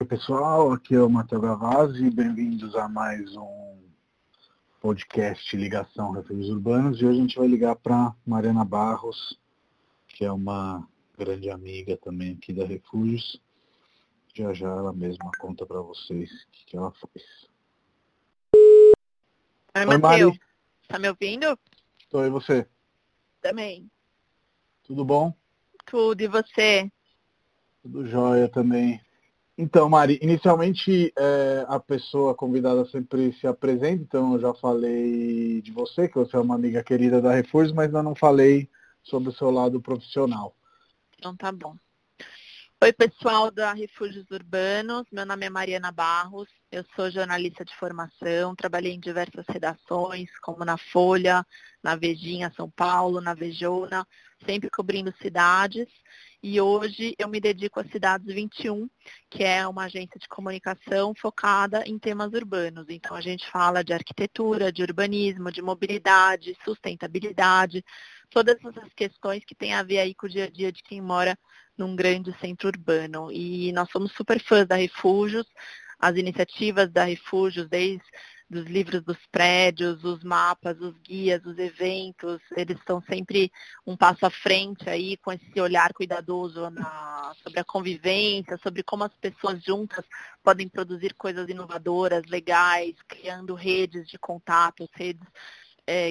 Oi pessoal, aqui é o Matheus Gavazzi, bem-vindos a mais um podcast Ligação Refúgios Urbanos, e hoje a gente vai ligar para Mariana Barros, que é uma grande amiga também aqui da Refúgios. Já já ela mesma conta para vocês o que ela faz. Oi Matheus, tá me ouvindo? Tô, e você? Também. Tudo bom? Tudo, e você? Tudo jóia também. Então, Mari, inicialmente a pessoa convidada sempre se apresenta, então eu já falei de você, que você é uma amiga querida da Refúgios, mas ainda não falei sobre o seu lado profissional. Então tá bom. Oi pessoal da Refúgios Urbanos, meu nome é Mariana Barros, eu sou jornalista de formação, trabalhei em diversas redações, como na Folha, na Vejinha São Paulo, na Vejona, sempre cobrindo cidades, e hoje eu me dedico à Cidade 21, que é uma agência de comunicação focada em temas urbanos. Então a gente fala de arquitetura, de urbanismo, de mobilidade, sustentabilidade, todas essas questões que têm a ver aí com o dia a dia de quem mora num grande centro urbano. E nós somos super fãs da Refúgios, as iniciativas da Refúgios, desde dos livros dos prédios, os mapas, os guias, os eventos, eles estão sempre um passo à frente aí com esse olhar cuidadoso sobre a convivência, sobre como as pessoas juntas podem produzir coisas inovadoras, legais, criando redes de contatos, redes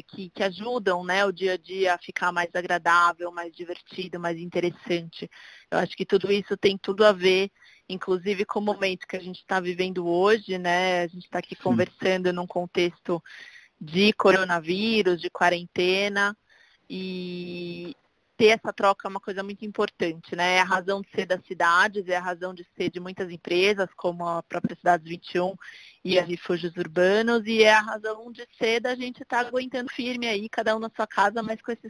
que ajudam, né, o dia a dia a ficar mais agradável, mais divertido, mais interessante. Eu acho que tudo isso tem tudo a ver, inclusive com o momento que a gente está vivendo hoje, né? A gente está aqui conversando num contexto de coronavírus, de quarentena, e ter essa troca é uma coisa muito importante, né? É a razão de ser das cidades, é a razão de ser de muitas empresas, como a própria Cidade 21 e a Refúgios Urbanos, e é a razão de ser da gente estar aguentando firme aí, cada um na sua casa, mas com essa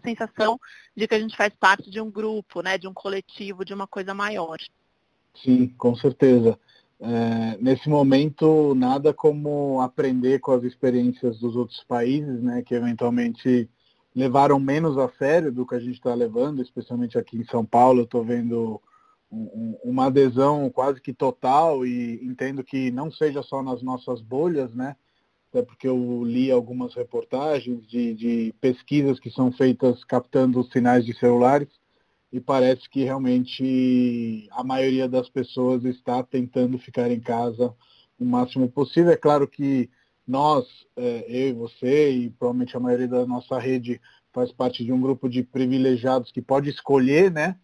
sensação de que a gente faz parte de um grupo, né? De um coletivo, de uma coisa maior. Sim, com certeza. Nesse momento, nada como aprender com as experiências dos outros países, né? Que eventualmente levaram menos a sério do que a gente está levando, especialmente aqui em São Paulo. Eu estou vendo uma adesão quase que total e entendo que não seja só nas nossas bolhas, né? Até porque eu li algumas reportagens de pesquisas que são feitas captando os sinais de celulares e parece que realmente a maioria das pessoas está tentando ficar em casa o máximo possível. É claro que nós, eu e você, e provavelmente a maioria da nossa rede faz parte de um grupo de privilegiados que pode escolher, né?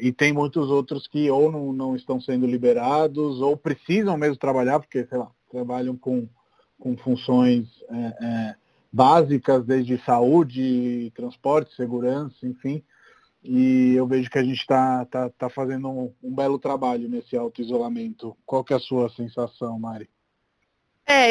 E tem muitos outros que ou não estão sendo liberados, ou precisam mesmo trabalhar, porque, sei lá, trabalham com funções básicas, desde saúde, transporte, segurança, enfim. E eu vejo que a gente tá fazendo um belo trabalho nesse auto-isolamento. Qual que é a sua sensação, Mari?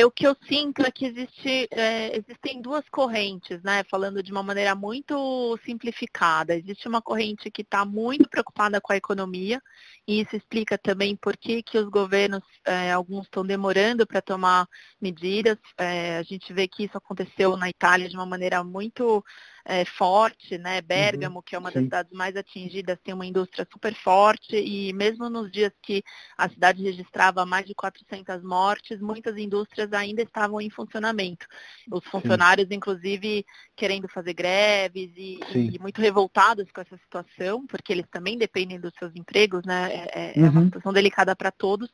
O que eu sinto é que existem duas correntes, né? Falando de uma maneira muito simplificada. Existe uma corrente que está muito preocupada com a economia, e isso explica também por que os governos, alguns estão demorando para tomar medidas. A gente vê que isso aconteceu na Itália de uma maneira muito forte, né? Bérgamo, que é uma das cidades mais atingidas, tem uma indústria super forte, e mesmo nos dias que a cidade registrava mais de 400 mortes, muitas indústrias ainda estavam em funcionamento. Os funcionários, inclusive, querendo fazer greves e muito revoltados com essa situação, porque eles também dependem dos seus empregos, né? É uma situação delicada para todos,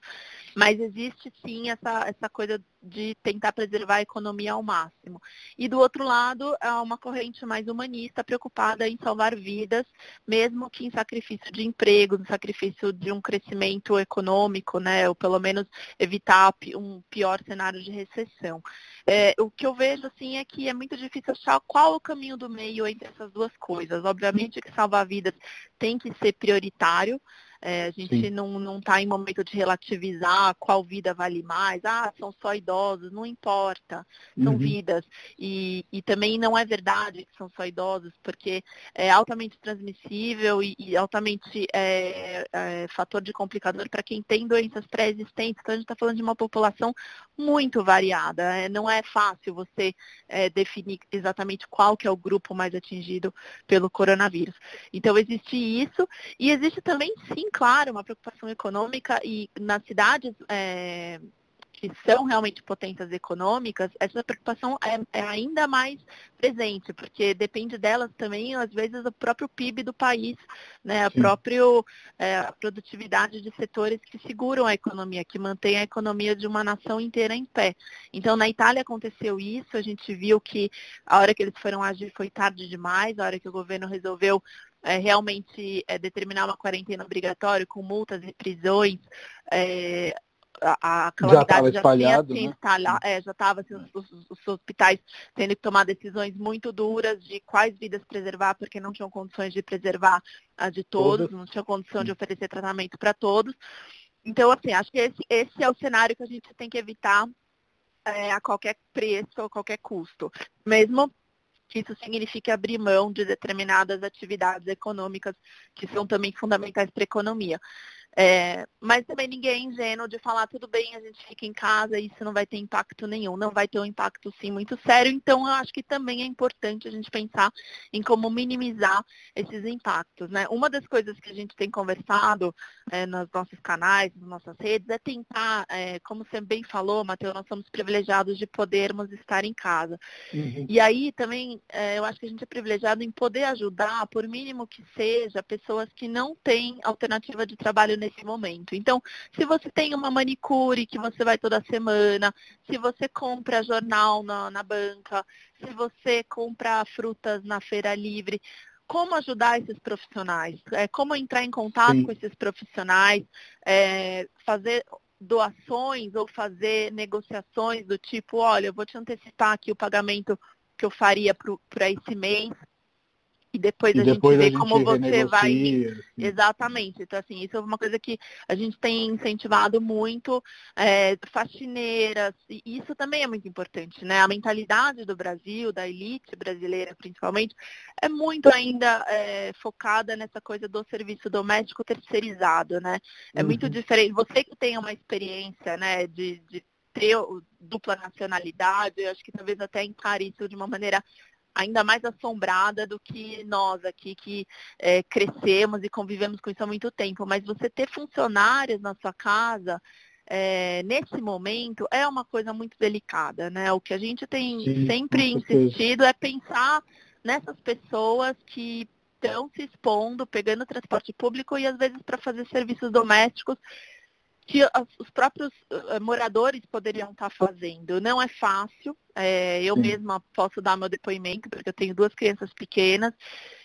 mas existe sim essa coisa de tentar preservar a economia ao máximo. E do outro lado, há uma corrente mais humanista, preocupada em salvar vidas, mesmo que em sacrifício de emprego, no sacrifício de um crescimento econômico, né? Ou pelo menos evitar um pior cenário de recessão. O que eu vejo, assim, é que é muito difícil achar qual o caminho do meio entre essas duas coisas. Obviamente que salvar vidas tem que ser prioritário. A gente não está em momento de relativizar qual vida vale mais. São só idosos, não importa, são vidas. E também não é verdade que são só idosos, porque é altamente transmissível e altamente fator de complicador para quem tem doenças pré-existentes. Então, a gente está falando de uma população muito variada. Não é fácil você definir exatamente qual que é o grupo mais atingido pelo coronavírus. Então, existe isso e existe também, sim, clara uma preocupação econômica e nas cidades que são realmente potências econômicas, essa preocupação é ainda mais presente, porque depende delas também, às vezes, o próprio PIB do país, né? A própria produtividade de setores que seguram a economia, que mantém a economia de uma nação inteira em pé. Então, na Itália aconteceu isso, a gente viu que a hora que eles foram agir foi tarde demais, a hora que o governo resolveu realmente determinar uma quarentena obrigatória com multas e prisões, a calamidade já tinha se instalado, já estava assim, os hospitais tendo que tomar decisões muito duras de quais vidas preservar, porque não tinham condições de preservar as de todos, não tinham condição de oferecer tratamento para todos. Então, assim, acho que esse é o cenário que a gente tem que evitar a qualquer preço, a qualquer custo. Mesmo que isso signifique abrir mão de determinadas atividades econômicas que são também fundamentais para a economia. Mas também ninguém é ingênuo de falar, tudo bem, a gente fica em casa e isso não vai ter impacto nenhum. Não vai ter um impacto, sim, muito sério. Então, eu acho que também é importante a gente pensar em como minimizar esses impactos, né? Uma das coisas que a gente tem conversado nos nossos canais, nas nossas redes, é tentar, como você bem falou, Matheus, nós somos privilegiados de podermos estar em casa. Uhum. E aí, também, eu acho que a gente é privilegiado em poder ajudar, por mínimo que seja, pessoas que não têm alternativa de trabalho nesse momento. Então, se você tem uma manicure que você vai toda semana, se você compra jornal na banca, se você compra frutas na feira livre, como ajudar esses profissionais? Como entrar em contato com esses profissionais, fazer doações ou fazer negociações do tipo, olha, eu vou te antecipar aqui o pagamento que eu faria para esse mês, E depois a gente vê como você vai... Assim. Exatamente. Então, assim, isso é uma coisa que a gente tem incentivado muito, faxineiras, e isso também é muito importante, né? A mentalidade do Brasil, da elite brasileira, principalmente, é muito ainda focada nessa coisa do serviço doméstico terceirizado, né? É muito diferente. Você que tem uma experiência, né, de ter dupla nacionalidade, eu acho que talvez até encare isso de uma maneira ainda mais assombrada do que nós aqui que crescemos e convivemos com isso há muito tempo. Mas você ter funcionários na sua casa, nesse momento, é uma coisa muito delicada, né? O que a gente tem sempre insistido é pensar nessas pessoas que estão se expondo, pegando transporte público e às vezes para fazer serviços domésticos que os próprios moradores poderiam estar fazendo. Não é fácil, eu mesma posso dar meu depoimento, porque eu tenho 2 crianças pequenas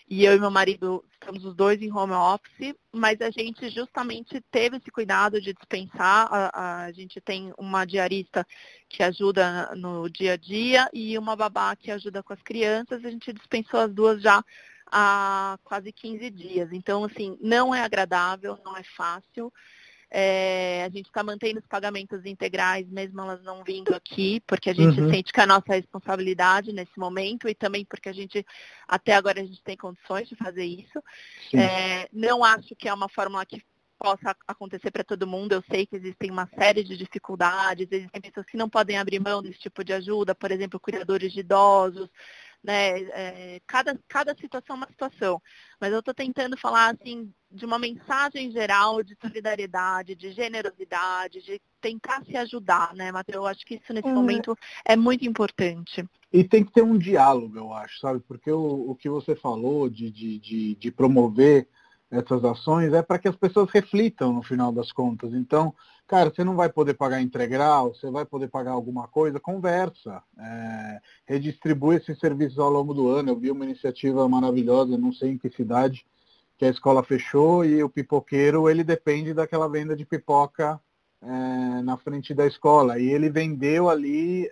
e eu e meu marido estamos os 2 em home office, mas a gente justamente teve esse cuidado de dispensar, a gente tem uma diarista que ajuda no dia a dia e uma babá que ajuda com as crianças, a gente dispensou as 2 já há quase 15 dias. Então, assim, não é agradável, não é fácil. A gente está mantendo os pagamentos integrais, mesmo elas não vindo aqui, porque a gente sente que é a nossa responsabilidade nesse momento e também porque a gente, até agora, a gente tem condições de fazer isso. Não acho que é uma fórmula que possa acontecer para todo mundo. Eu sei que existem uma série de dificuldades, existem pessoas que não podem abrir mão desse tipo de ajuda, por exemplo, cuidadores de idosos, né? Cada situação é uma situação, mas eu estou tentando falar assim de uma mensagem geral de solidariedade, de generosidade, de tentar se ajudar, né, Matheus? Eu acho que isso nesse momento é muito importante. E tem que ter um diálogo, eu acho, sabe? Porque o que você falou de promover essas ações é para que as pessoas reflitam no final das contas. Então, cara, você não vai poder pagar integral, você vai poder pagar alguma coisa, conversa, redistribui esses serviços ao longo do ano. Eu vi uma iniciativa maravilhosa, não sei em que cidade, que a escola fechou e o pipoqueiro, ele depende daquela venda de pipoca na frente da escola. E ele vendeu ali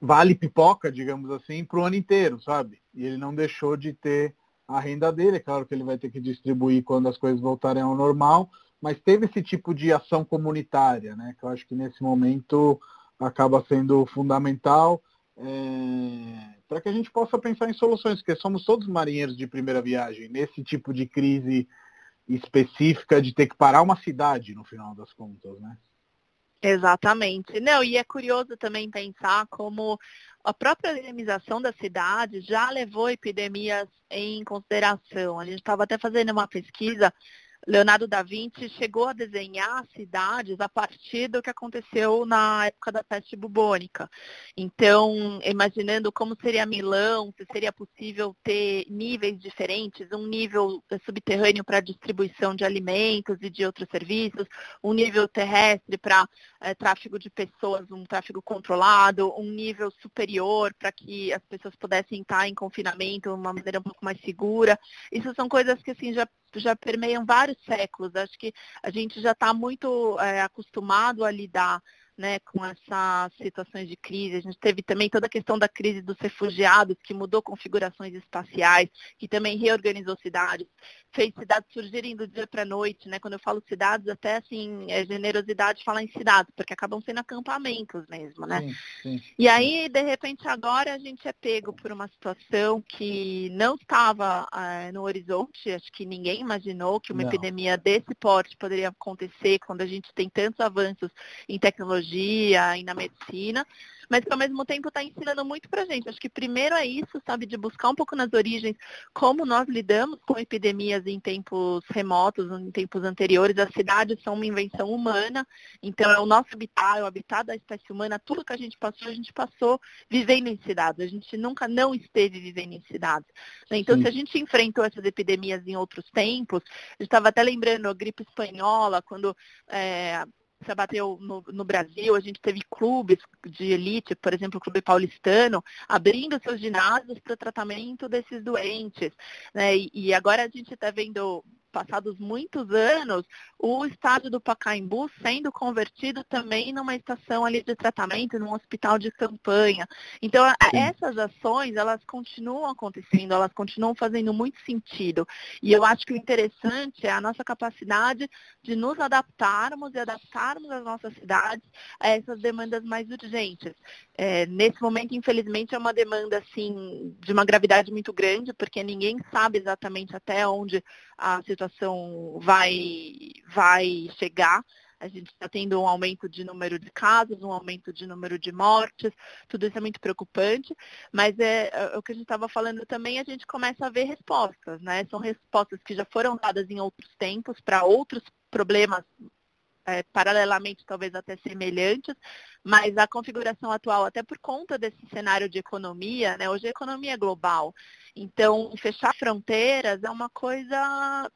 vale pipoca, digamos assim, para o ano inteiro, sabe? E ele não deixou de ter a renda dele. É claro que ele vai ter que distribuir quando as coisas voltarem ao normal, mas teve esse tipo de ação comunitária, né, que eu acho que nesse momento acaba sendo fundamental para que a gente possa pensar em soluções, porque somos todos marinheiros de primeira viagem, nesse tipo de crise específica de ter que parar uma cidade, no final das contas, né? Exatamente. Não, e é curioso também pensar como a própria dinamização da cidade já levou epidemias em consideração. A gente estava até fazendo uma pesquisa Leonardo da Vinci chegou a desenhar cidades a partir do que aconteceu na época da peste bubônica. Então, imaginando como seria Milão, se seria possível ter níveis diferentes, um nível subterrâneo para distribuição de alimentos e de outros serviços, um nível terrestre para tráfego de pessoas, um tráfego controlado, um nível superior para que as pessoas pudessem estar em confinamento de uma maneira um pouco mais segura. Isso são coisas que assim, já permeiam vários séculos. Acho que a gente já está muito acostumado a lidar, né, com essas situações de crise. A gente teve também toda a questão da crise dos refugiados, que mudou configurações espaciais, que também reorganizou cidades, fez cidades surgirem do dia para a noite, né? Quando eu falo cidades, até assim, é generosidade falar em cidades, porque acabam sendo acampamentos mesmo, né? Sim, sim. E aí, de repente, agora a gente é pego por uma situação que não estava no horizonte. Acho que ninguém imaginou que uma epidemia desse porte poderia acontecer quando a gente tem tantos avanços em tecnologia e na medicina, mas que ao mesmo tempo está ensinando muito para a gente. Acho que primeiro é isso, sabe, de buscar um pouco nas origens como nós lidamos com epidemias em tempos remotos, em tempos anteriores. As cidades são uma invenção humana, então é o nosso habitat, é o habitat da espécie humana. Tudo que a gente passou vivendo em cidades, a gente nunca não esteve vivendo em cidades. Então, se a gente enfrentou essas epidemias em outros tempos, a gente estava até lembrando a gripe espanhola, quando se abateu no Brasil, a gente teve clubes de elite, por exemplo, o Clube Paulistano, abrindo seus ginásios para o tratamento desses doentes, né? E agora a gente está vendo, passados muitos anos, o estádio do Pacaembu sendo convertido também numa estação ali de tratamento, num hospital de campanha. Então, essas ações, elas continuam acontecendo, elas continuam fazendo muito sentido. E eu acho que o interessante é a nossa capacidade de nos adaptarmos e adaptarmos as nossas cidades a essas demandas mais urgentes. Nesse momento, infelizmente, é uma demanda assim, de uma gravidade muito grande, porque ninguém sabe exatamente até onde a situação vai chegar. A gente está tendo um aumento de número de casos, um aumento de número de mortes, tudo isso é muito preocupante, mas é o que a gente estava falando também, a gente começa a ver respostas, né? São respostas que já foram dadas em outros tempos, para outros problemas, paralelamente, talvez até semelhantes, mas a configuração atual, até por conta desse cenário de economia, né? Hoje a economia é global, então fechar fronteiras é uma coisa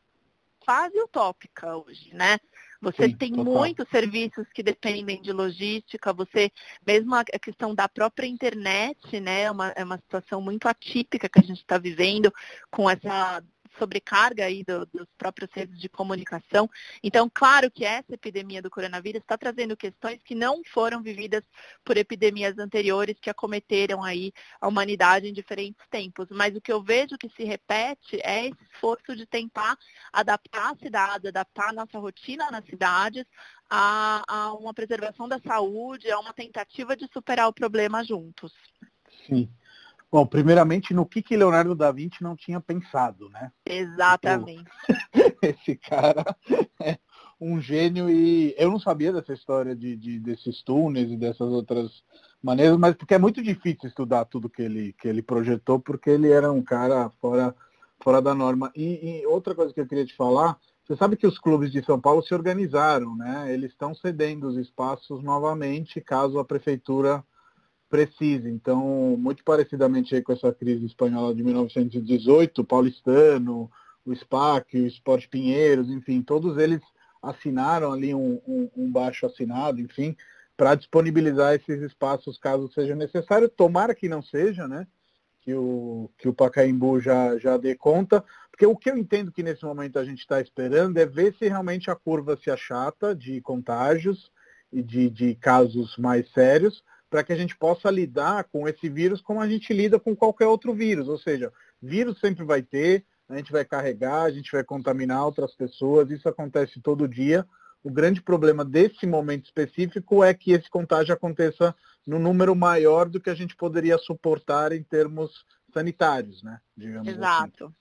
quase utópica hoje, né? Você tem muitos serviços que dependem de logística, você, mesmo a questão da própria internet, né? É uma situação muito atípica que a gente está vivendo com essa sobrecarga aí dos próprios redes de comunicação. Então, claro que essa epidemia do coronavírus está trazendo questões que não foram vividas por epidemias anteriores que acometeram aí a humanidade em diferentes tempos. Mas o que eu vejo que se repete é esse esforço de tentar adaptar a cidade, adaptar a nossa rotina nas cidades a uma preservação da saúde, a uma tentativa de superar o problema juntos. Sim. Bom, primeiramente, no que Leonardo da Vinci não tinha pensado, né? Exatamente. Esse cara é um gênio e eu não sabia dessa história desses túneis e dessas outras maneiras, mas porque é muito difícil estudar tudo que ele projetou, porque ele era um cara fora da norma. E outra coisa que eu queria te falar, você sabe que os clubes de São Paulo se organizaram, né? Eles estão cedendo os espaços novamente, caso a prefeitura precisa. Então, muito parecidamente aí com essa crise espanhola de 1918, o Paulistano, o SPAC, o Esporte Pinheiros, enfim, todos eles assinaram ali um baixo assinado, enfim, para disponibilizar esses espaços caso seja necessário. Tomara que não seja, né? Que o Pacaembu já dê conta, porque o que eu entendo que nesse momento a gente está esperando é ver se realmente a curva se achata de contágios e de casos mais sérios, para que a gente possa lidar com esse vírus como a gente lida com qualquer outro vírus. Ou seja, vírus sempre vai ter, a gente vai carregar, a gente vai contaminar outras pessoas, isso acontece todo dia. O grande problema desse momento específico é que esse contágio aconteça no número maior do que a gente poderia suportar em termos sanitários, né? Digamos. Exato. Assim.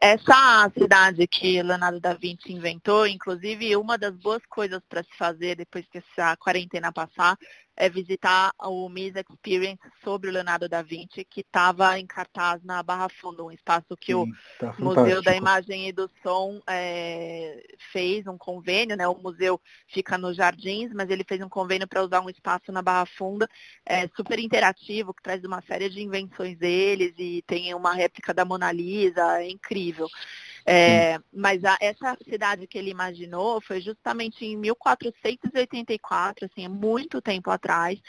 Essa cidade que Leonardo da Vinci inventou, inclusive, uma das boas coisas para se fazer depois que essa quarentena passar é visitar o Miss Experience sobre o Leonardo da Vinci, que estava em cartaz na Barra Funda, um espaço que o Museu da Imagem e do Som fez um convênio, né? O museu fica nos Jardins, mas ele fez um convênio para usar um espaço na Barra Funda, super interativo, que traz uma série de invenções deles e tem uma réplica da Mona Lisa, é incrível. Mas essa cidade que ele imaginou foi justamente em 1484, assim, é muito tempo atrás,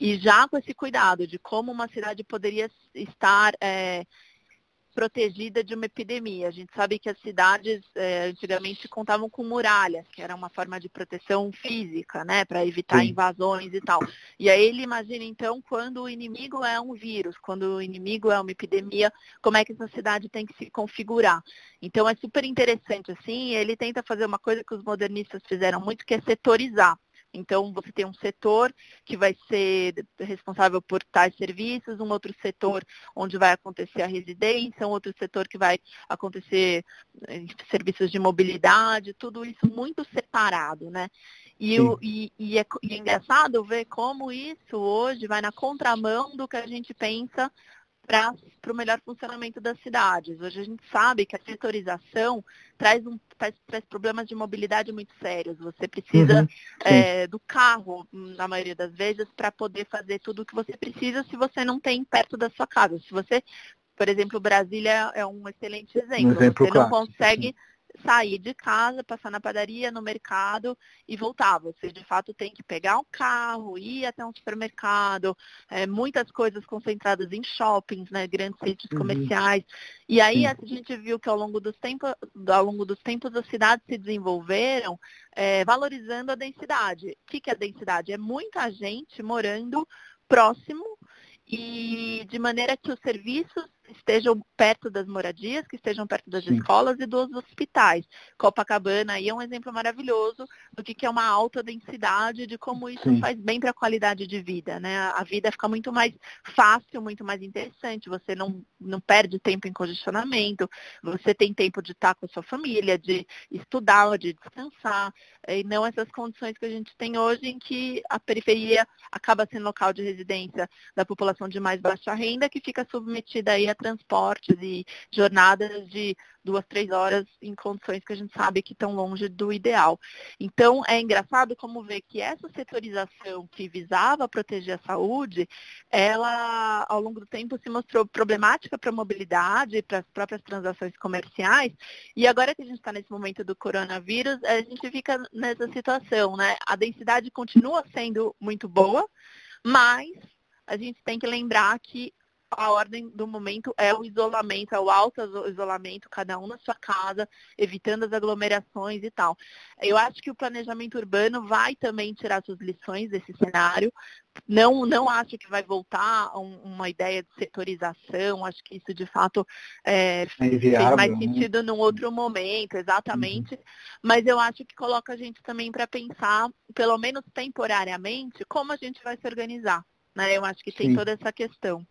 e já com esse cuidado de como uma cidade poderia estar protegida de uma epidemia. A gente sabe que as cidades antigamente contavam com muralhas, que era uma forma de proteção física, né, para evitar invasões e tal. E aí ele imagina, então, quando o inimigo é um vírus, quando o inimigo é uma epidemia, como é que essa cidade tem que se configurar. Então, é super interessante, assim, ele tenta fazer uma coisa que os modernistas fizeram muito, que é setorizar. Então, você tem um setor que vai ser responsável por tais serviços, um outro setor onde vai acontecer a residência, um outro setor que vai acontecer serviços de mobilidade, tudo isso muito separado, né? E é engraçado ver como isso hoje vai na contramão do que a gente pensa para o melhor funcionamento das cidades. Hoje a gente sabe que a setorização traz problemas de mobilidade muito sérios. Você precisa do carro, na maioria das vezes, para poder fazer tudo o que você precisa se você não tem perto da sua casa. Se você, por exemplo, Brasília é um excelente exemplo. Você não consegue sair de casa, passar na padaria, no mercado e voltar. Você, de fato, tem que pegar um carro, ir até um supermercado, muitas coisas concentradas em shoppings, né, grandes centros comerciais. E aí a gente viu que ao longo dos tempos as cidades se desenvolveram valorizando a densidade. O que é a densidade? É muita gente morando próximo e de maneira que os serviços estejam perto das moradias, que estejam perto das escolas e dos hospitais. Copacabana aí é um exemplo maravilhoso do que é uma alta densidade, de como isso faz bem para a qualidade de vida, né? A vida fica muito mais fácil, muito mais interessante, você não perde tempo em congestionamento, você tem tempo de estar com a sua família, de estudar, de descansar, e não essas condições que a gente tem hoje em que a periferia acaba sendo local de residência da população de mais baixa renda, que fica submetida aí a transportes e jornadas de 2-3 horas em condições que a gente sabe que estão longe do ideal. Então, é engraçado como ver que essa setorização que visava proteger a saúde, ela, ao longo do tempo, se mostrou problemática para a mobilidade, para as próprias transações comerciais, e agora que a gente está nesse momento do coronavírus, a gente fica nessa situação, né? A densidade continua sendo muito boa, mas a gente tem que lembrar que a ordem do momento é o isolamento, é o alto isolamento, cada um na sua casa, evitando as aglomerações e tal. Eu acho que o planejamento urbano vai também tirar suas lições desse cenário. Não acho que vai voltar a uma ideia de setorização, acho que isso de fato fez mais sentido num outro momento, exatamente, mas eu acho que coloca a gente também para pensar, pelo menos temporariamente, como a gente vai se organizar, né? Eu acho que tem toda essa questão.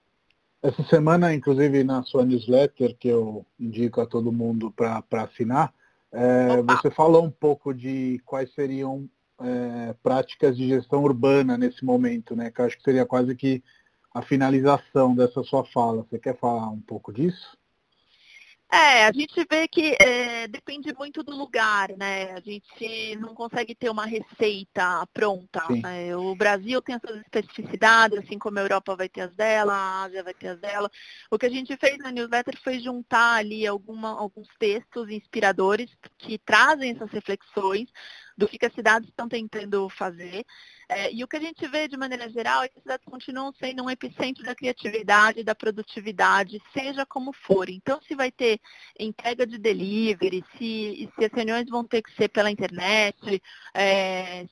Essa semana, inclusive, na sua newsletter, que eu indico a todo mundo para assinar, você falou um pouco de quais seriam práticas de gestão urbana nesse momento, né? Que eu acho que seria quase que a finalização dessa sua fala. Você quer falar um pouco disso? A gente vê que depende muito do lugar, né? A gente não consegue ter uma receita pronta. Né? O Brasil tem as suas especificidades, assim como a Europa vai ter as dela, a Ásia vai ter as dela. O que a gente fez na newsletter foi juntar ali alguns textos inspiradores que trazem essas reflexões do que as cidades estão tentando fazer. E o que a gente vê, de maneira geral, é que as cidades continuam sendo um epicentro da criatividade, da produtividade, seja como for. Então, se vai ter entrega de delivery, se as reuniões vão ter que ser pela internet,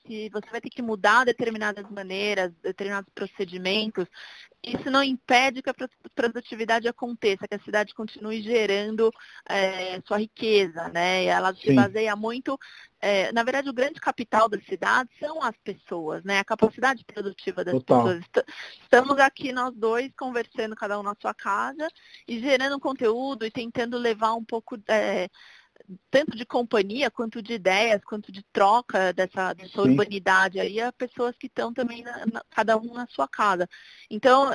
se você vai ter que mudar determinadas maneiras, determinados procedimentos, isso não impede que a produtividade aconteça, que a cidade continue gerando sua riqueza, né? Ela se baseia muito... na verdade, o grande capital da cidade são as pessoas, né? A capacidade produtiva das pessoas. Estamos aqui nós dois conversando, cada um na sua casa, e gerando conteúdo e tentando levar um pouco tanto de companhia, quanto de ideias, quanto de troca dessa urbanidade aí, a pessoas que estão também, cada um na sua casa. Então,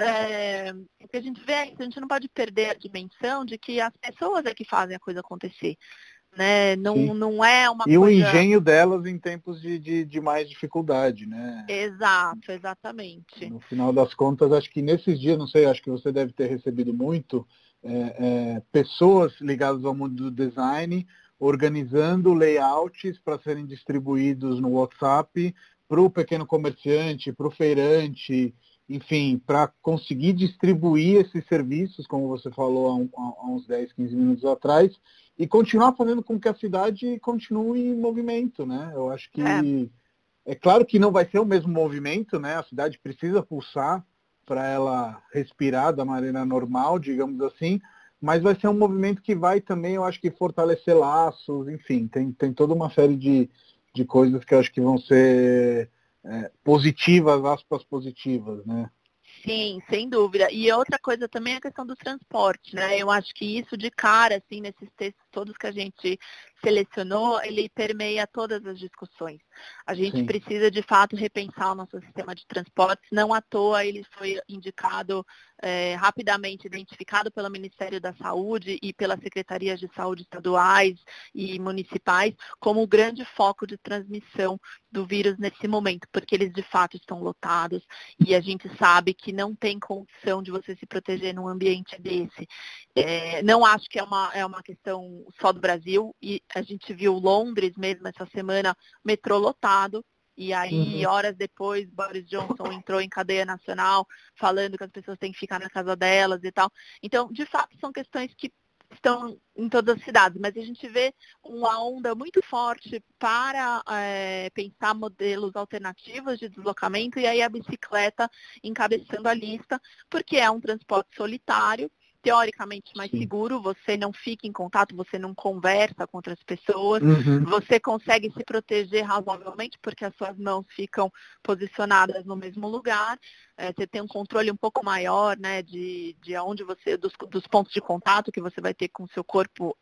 o que a gente vê é que a gente não pode perder a dimensão de que as pessoas é que fazem a coisa acontecer. Né? Não é uma coisa... o engenho delas em tempos de mais dificuldade, né? Exato, exatamente. No final das contas, acho que nesses dias, não sei, acho que você deve ter recebido muito pessoas ligadas ao mundo do design, organizando layouts para serem distribuídos no WhatsApp para o pequeno comerciante, para o feirante, enfim, para conseguir distribuir esses serviços, como você falou há uns 10, 15 minutos atrás, e continuar fazendo com que a cidade continue em movimento, né? Eu acho que... É claro que não vai ser o mesmo movimento, né? A cidade precisa pulsar para ela respirar da maneira normal, digamos assim, mas vai ser um movimento que vai também, eu acho que, fortalecer laços, enfim, tem toda uma série de coisas que eu acho que vão ser positivas, aspas positivas, né? Sim, sem dúvida. E outra coisa também é a questão do transporte, né? Eu acho que isso de cara, assim, nesses textos todos que a gente selecionou, ele permeia todas as discussões. A gente precisa, de fato, repensar o nosso sistema de transportes. Não à toa ele foi indicado, rapidamente identificado pelo Ministério da Saúde e pelas Secretarias de Saúde estaduais e municipais como o grande foco de transmissão do vírus nesse momento, porque eles, de fato, estão lotados e a gente sabe que não tem condição de você se proteger num ambiente desse. Não acho que é uma questão só do Brasil, e a gente viu Londres mesmo essa semana, metrô lotado, e aí horas depois Boris Johnson entrou em cadeia nacional falando que as pessoas têm que ficar na casa delas e tal. Então, de fato, são questões que estão em todas as cidades, mas a gente vê uma onda muito forte para pensar modelos alternativos de deslocamento, e aí a bicicleta encabeçando a lista, porque é um transporte solitário, teoricamente mais seguro, você não fica em contato, você não conversa com outras pessoas, você consegue se proteger razoavelmente porque as suas mãos ficam posicionadas no mesmo lugar, você tem um controle um pouco maior, né, de onde você, dos pontos de contato que você vai ter com o seu corpo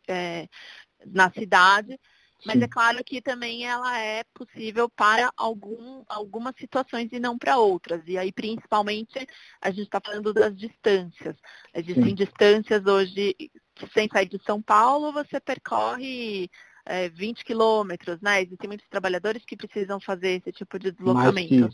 na cidade. Mas é claro que também ela é possível para algumas situações e não para outras. E aí, principalmente, a gente está falando das distâncias. Existem distâncias hoje que, sem sair de São Paulo, você percorre 20 quilômetros, né? Existem muitos trabalhadores que precisam fazer esse tipo de deslocamento.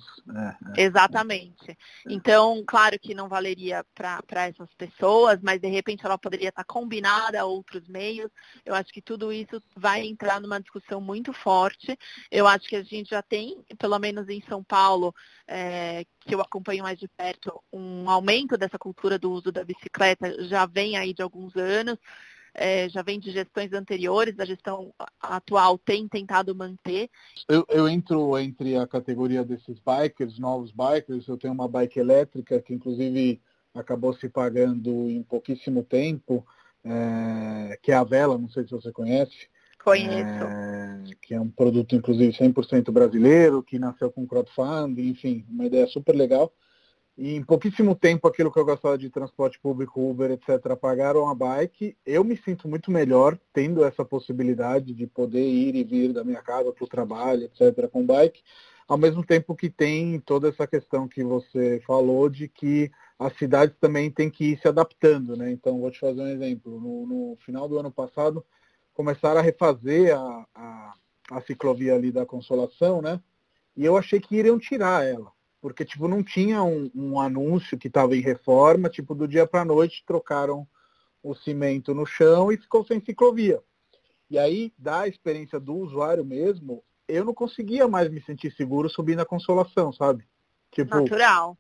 Exatamente. Então, claro que não valeria para essas pessoas, mas de repente ela poderia estar combinada a outros meios. Eu acho que tudo isso vai entrar numa discussão muito forte. Eu acho que a gente já tem, pelo menos em São Paulo, que eu acompanho mais de perto, um aumento dessa cultura do uso da bicicleta, já vem aí de alguns anos. Já vem de gestões anteriores, a gestão atual tem tentado manter. Eu entro entre a categoria desses bikers, novos bikers. Eu tenho uma bike elétrica que, inclusive, acabou se pagando em pouquíssimo tempo, que é a Vela, não sei se você conhece. Conheço. Que é um produto, inclusive, 100% brasileiro, que nasceu com crowdfunding, enfim, uma ideia super legal. E em pouquíssimo tempo, aquilo que eu gostava de transporte público, Uber, etc., pagaram a bike. Eu me sinto muito melhor tendo essa possibilidade de poder ir e vir da minha casa para o trabalho, etc., com bike. Ao mesmo tempo que tem toda essa questão que você falou de que as cidades também têm que ir se adaptando, né? Então, vou te fazer um exemplo. No final do ano passado, começaram a refazer a ciclovia ali da Consolação, né? E eu achei que iriam tirar ela. Porque, tipo, não tinha um anúncio que estava em reforma, tipo, do dia para a noite trocaram o cimento no chão e ficou sem ciclovia. E aí, da experiência do usuário mesmo, eu não conseguia mais me sentir seguro subindo a Consolação, sabe? Tipo, natural.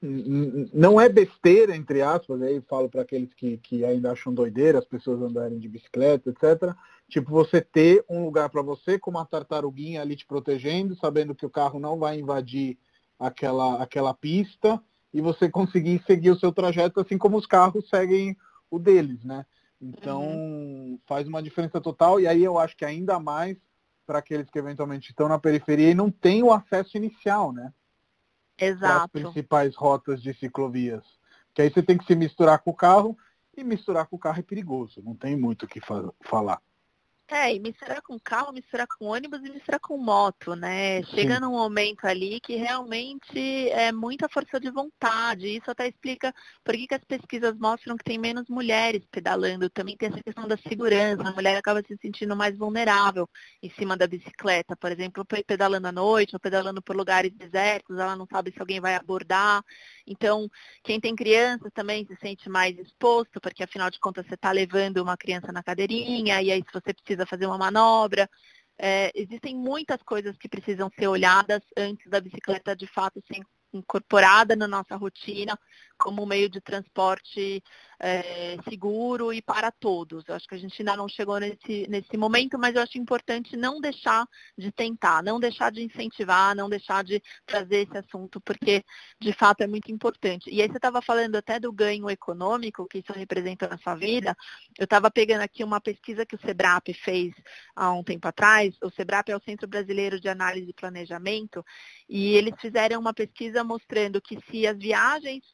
Não é besteira, entre aspas, aí eu falo para aqueles que ainda acham doideira as pessoas andarem de bicicleta, etc. Tipo, você ter um lugar para você com uma tartaruguinha ali te protegendo, sabendo que o carro não vai invadir aquela pista, e você conseguir seguir o seu trajeto, assim como os carros seguem o deles, né? Então, faz uma diferença total, e aí eu acho que ainda mais para aqueles que eventualmente estão na periferia e não têm o acesso inicial, né? Exato. As principais rotas de ciclovias. Que aí você tem que se misturar com o carro, e misturar com o carro é perigoso, não tem muito o que falar. É, e misturar com carro, misturar com ônibus e misturar com moto, né? Sim. Chega num momento ali que realmente é muita força de vontade. Isso até explica por que as pesquisas mostram que tem menos mulheres pedalando. Também tem essa questão da segurança. A mulher acaba se sentindo mais vulnerável em cima da bicicleta. Por exemplo, pedalando à noite ou pedalando por lugares desertos, ela não sabe se alguém vai abordar. Então, quem tem crianças também se sente mais exposto, porque afinal de contas você está levando uma criança na cadeirinha e aí se você precisa fazer uma manobra. Existem muitas coisas que precisam ser olhadas antes da bicicleta de fato ser incorporada na nossa rotina como um meio de transporte seguro e para todos. Eu acho que a gente ainda não chegou nesse momento, mas eu acho importante não deixar de tentar, não deixar de incentivar, não deixar de trazer esse assunto, porque de fato é muito importante. E aí você estava falando até do ganho econômico que isso representa na sua vida. Eu estava pegando aqui uma pesquisa que o SEBRAP fez há um tempo atrás. O SEBRAP é o Centro Brasileiro de Análise e Planejamento, e eles fizeram uma pesquisa mostrando que se as viagens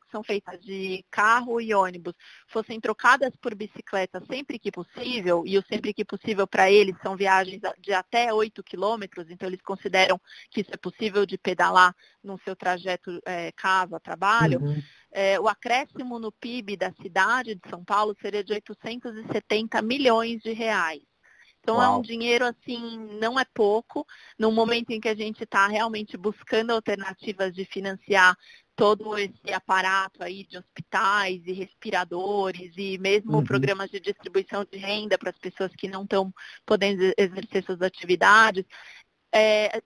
que são feitas de carro e ônibus fossem trocadas por bicicleta sempre que possível, e o sempre que possível para eles são viagens de até 8 quilômetros, então eles consideram que isso é possível de pedalar no seu trajeto casa-trabalho, uhum. O acréscimo no PIB da cidade de São Paulo seria de 870 milhões de reais. Então, uau, é um dinheiro, assim, não é pouco, num momento em que a gente está realmente buscando alternativas de financiar todo esse aparato aí de hospitais e respiradores e mesmo uhum. programas de distribuição de renda para as pessoas que não estão podendo exercer suas atividades.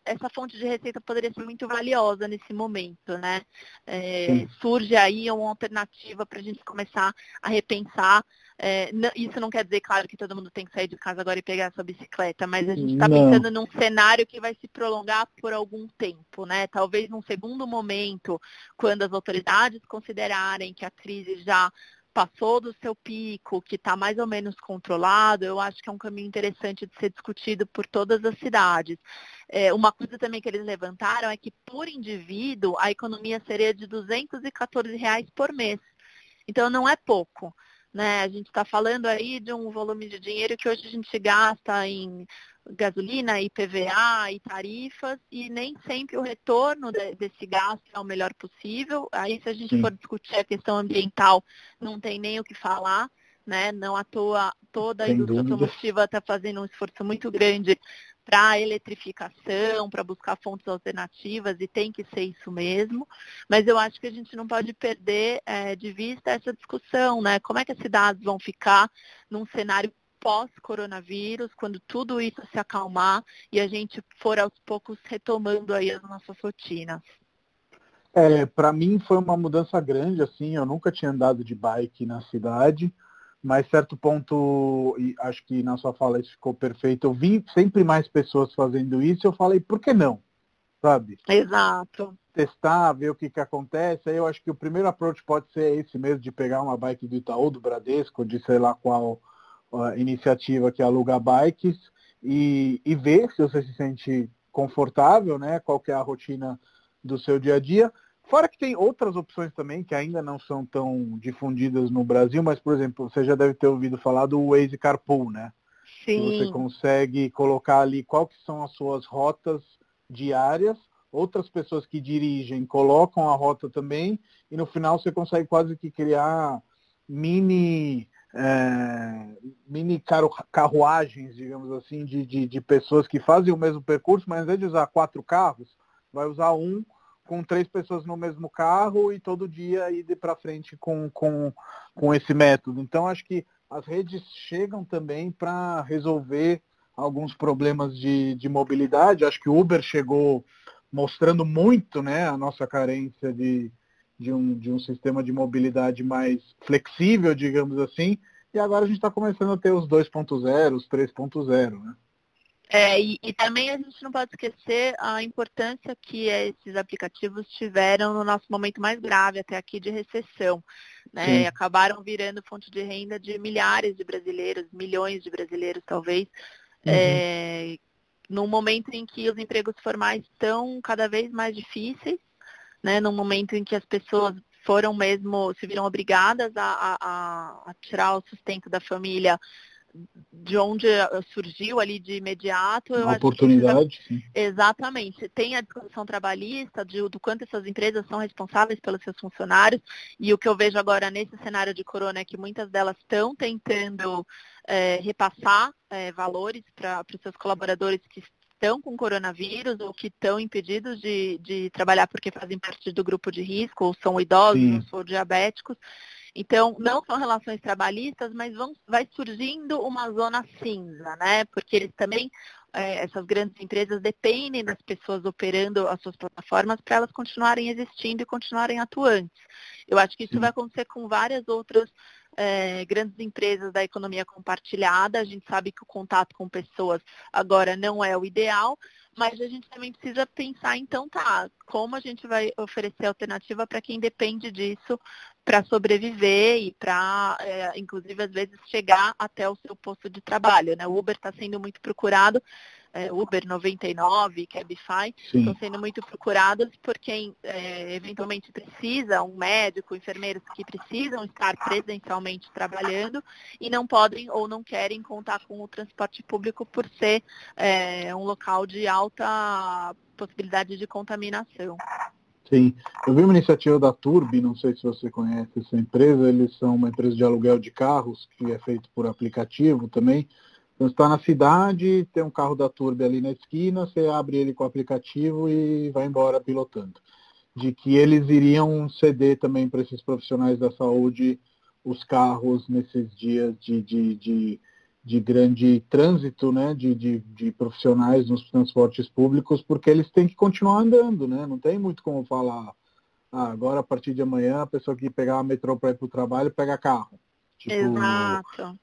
Essa fonte de receita poderia ser muito valiosa nesse momento, né? Surge aí uma alternativa para a gente começar a repensar. Isso não quer dizer, claro, que todo mundo tem que sair de casa agora e pegar a sua bicicleta, mas a gente está pensando num cenário que vai se prolongar por algum tempo, né? Talvez num segundo momento, quando as autoridades considerarem que a crise já passou do seu pico, que está mais ou menos controlado, eu acho que é um caminho interessante de ser discutido por todas as cidades. Uma coisa também que eles levantaram é que, por indivíduo, a economia seria de R$ 214 reais por mês. Então, não é pouco, né? A gente está falando aí de um volume de dinheiro que hoje a gente gasta em gasolina, IPVA e tarifas, e nem sempre o retorno desse gasto é o melhor possível. Aí, se a gente for discutir a questão ambiental, não tem nem o que falar, né? Não à toa toda a indústria automotiva está fazendo um esforço muito grande para a eletrificação, para buscar fontes alternativas, e tem que ser isso mesmo. Mas eu acho que a gente não pode perder de vista essa discussão, né? Como é que as cidades vão ficar num cenário pós-coronavírus, quando tudo isso se acalmar e a gente for aos poucos retomando aí as nossas rotinas? Para mim foi uma mudança grande, assim, eu nunca tinha andado de bike na cidade, mas certo ponto, e acho que na sua fala isso ficou perfeito, eu vi sempre mais pessoas fazendo isso, eu falei, por que não? Sabe? Exato. Testar, ver o que acontece. Aí eu acho que o primeiro approach pode ser esse mesmo, de pegar uma bike do Itaú, do Bradesco, de sei lá qual iniciativa que aluga bikes e ver se você se sente confortável, né? Qual que é a rotina do seu dia a dia. Fora que tem outras opções também que ainda não são tão difundidas no Brasil, mas, por exemplo, você já deve ter ouvido falar do Waze Carpool, né? Sim. Que você consegue colocar ali qual que são as suas rotas diárias, outras pessoas que dirigem colocam a rota também, e no final você consegue quase que criar mini carruagens, digamos assim, de pessoas que fazem o mesmo percurso, mas ao invés de usar 4 carros, vai usar um com 3 pessoas no mesmo carro e todo dia ir para frente com esse método. Então, acho que as redes chegam também para resolver alguns problemas de mobilidade. Acho que o Uber chegou mostrando muito, né, a nossa carência de um sistema de mobilidade mais flexível, digamos assim, e agora a gente está começando a ter os 2.0, os 3.0, né? E também a gente não pode esquecer a importância que esses aplicativos tiveram no nosso momento mais grave até aqui de recessão, né? Acabaram virando fonte de renda de milhares de brasileiros, milhões de brasileiros talvez, uhum. Num momento em que os empregos formais estão cada vez mais difíceis, né, num momento em que as pessoas se viram obrigadas a tirar o sustento da família de onde surgiu ali de imediato. Uma oportunidade, sim. Exatamente. Tem a discussão trabalhista do quanto essas empresas são responsáveis pelos seus funcionários. E o que eu vejo agora nesse cenário de corona é que muitas delas estão tentando repassar valores para os seus colaboradores que estão com coronavírus ou que estão impedidos de trabalhar porque fazem parte do grupo de risco, ou são idosos, sim, ou são diabéticos. Então, não são relações trabalhistas, mas vai surgindo uma zona cinza, né? Porque eles também, essas grandes empresas, dependem das pessoas operando as suas plataformas para elas continuarem existindo e continuarem atuantes. Eu acho que isso vai acontecer com várias outras grandes empresas da economia compartilhada. A gente sabe que o contato com pessoas agora não é o ideal, mas a gente também precisa pensar, então, como a gente vai oferecer alternativa para quem depende disso para sobreviver e para, inclusive, às vezes, chegar até o seu posto de trabalho, né? O Uber está sendo muito procurado, Uber 99, Cabify, estão sendo muito procurados por quem eventualmente precisa, um médico, enfermeiros que precisam estar presencialmente trabalhando e não podem ou não querem contar com o transporte público por ser um local de alta possibilidade de contaminação. Sim, eu vi uma iniciativa da Turbi, não sei se você conhece essa empresa, eles são uma empresa de aluguel de carros, que é feito por aplicativo também. Então, você está na cidade, tem um carro da Turbi ali na esquina, você abre ele com o aplicativo e vai embora pilotando. De que eles iriam ceder também para esses profissionais da saúde os carros nesses dias de grande trânsito, né, de profissionais nos transportes públicos, porque eles têm que continuar andando, né? Não tem muito como falar, agora a partir de amanhã a pessoa que pegar a metrô para ir para o trabalho pega carro. Tipo, exato.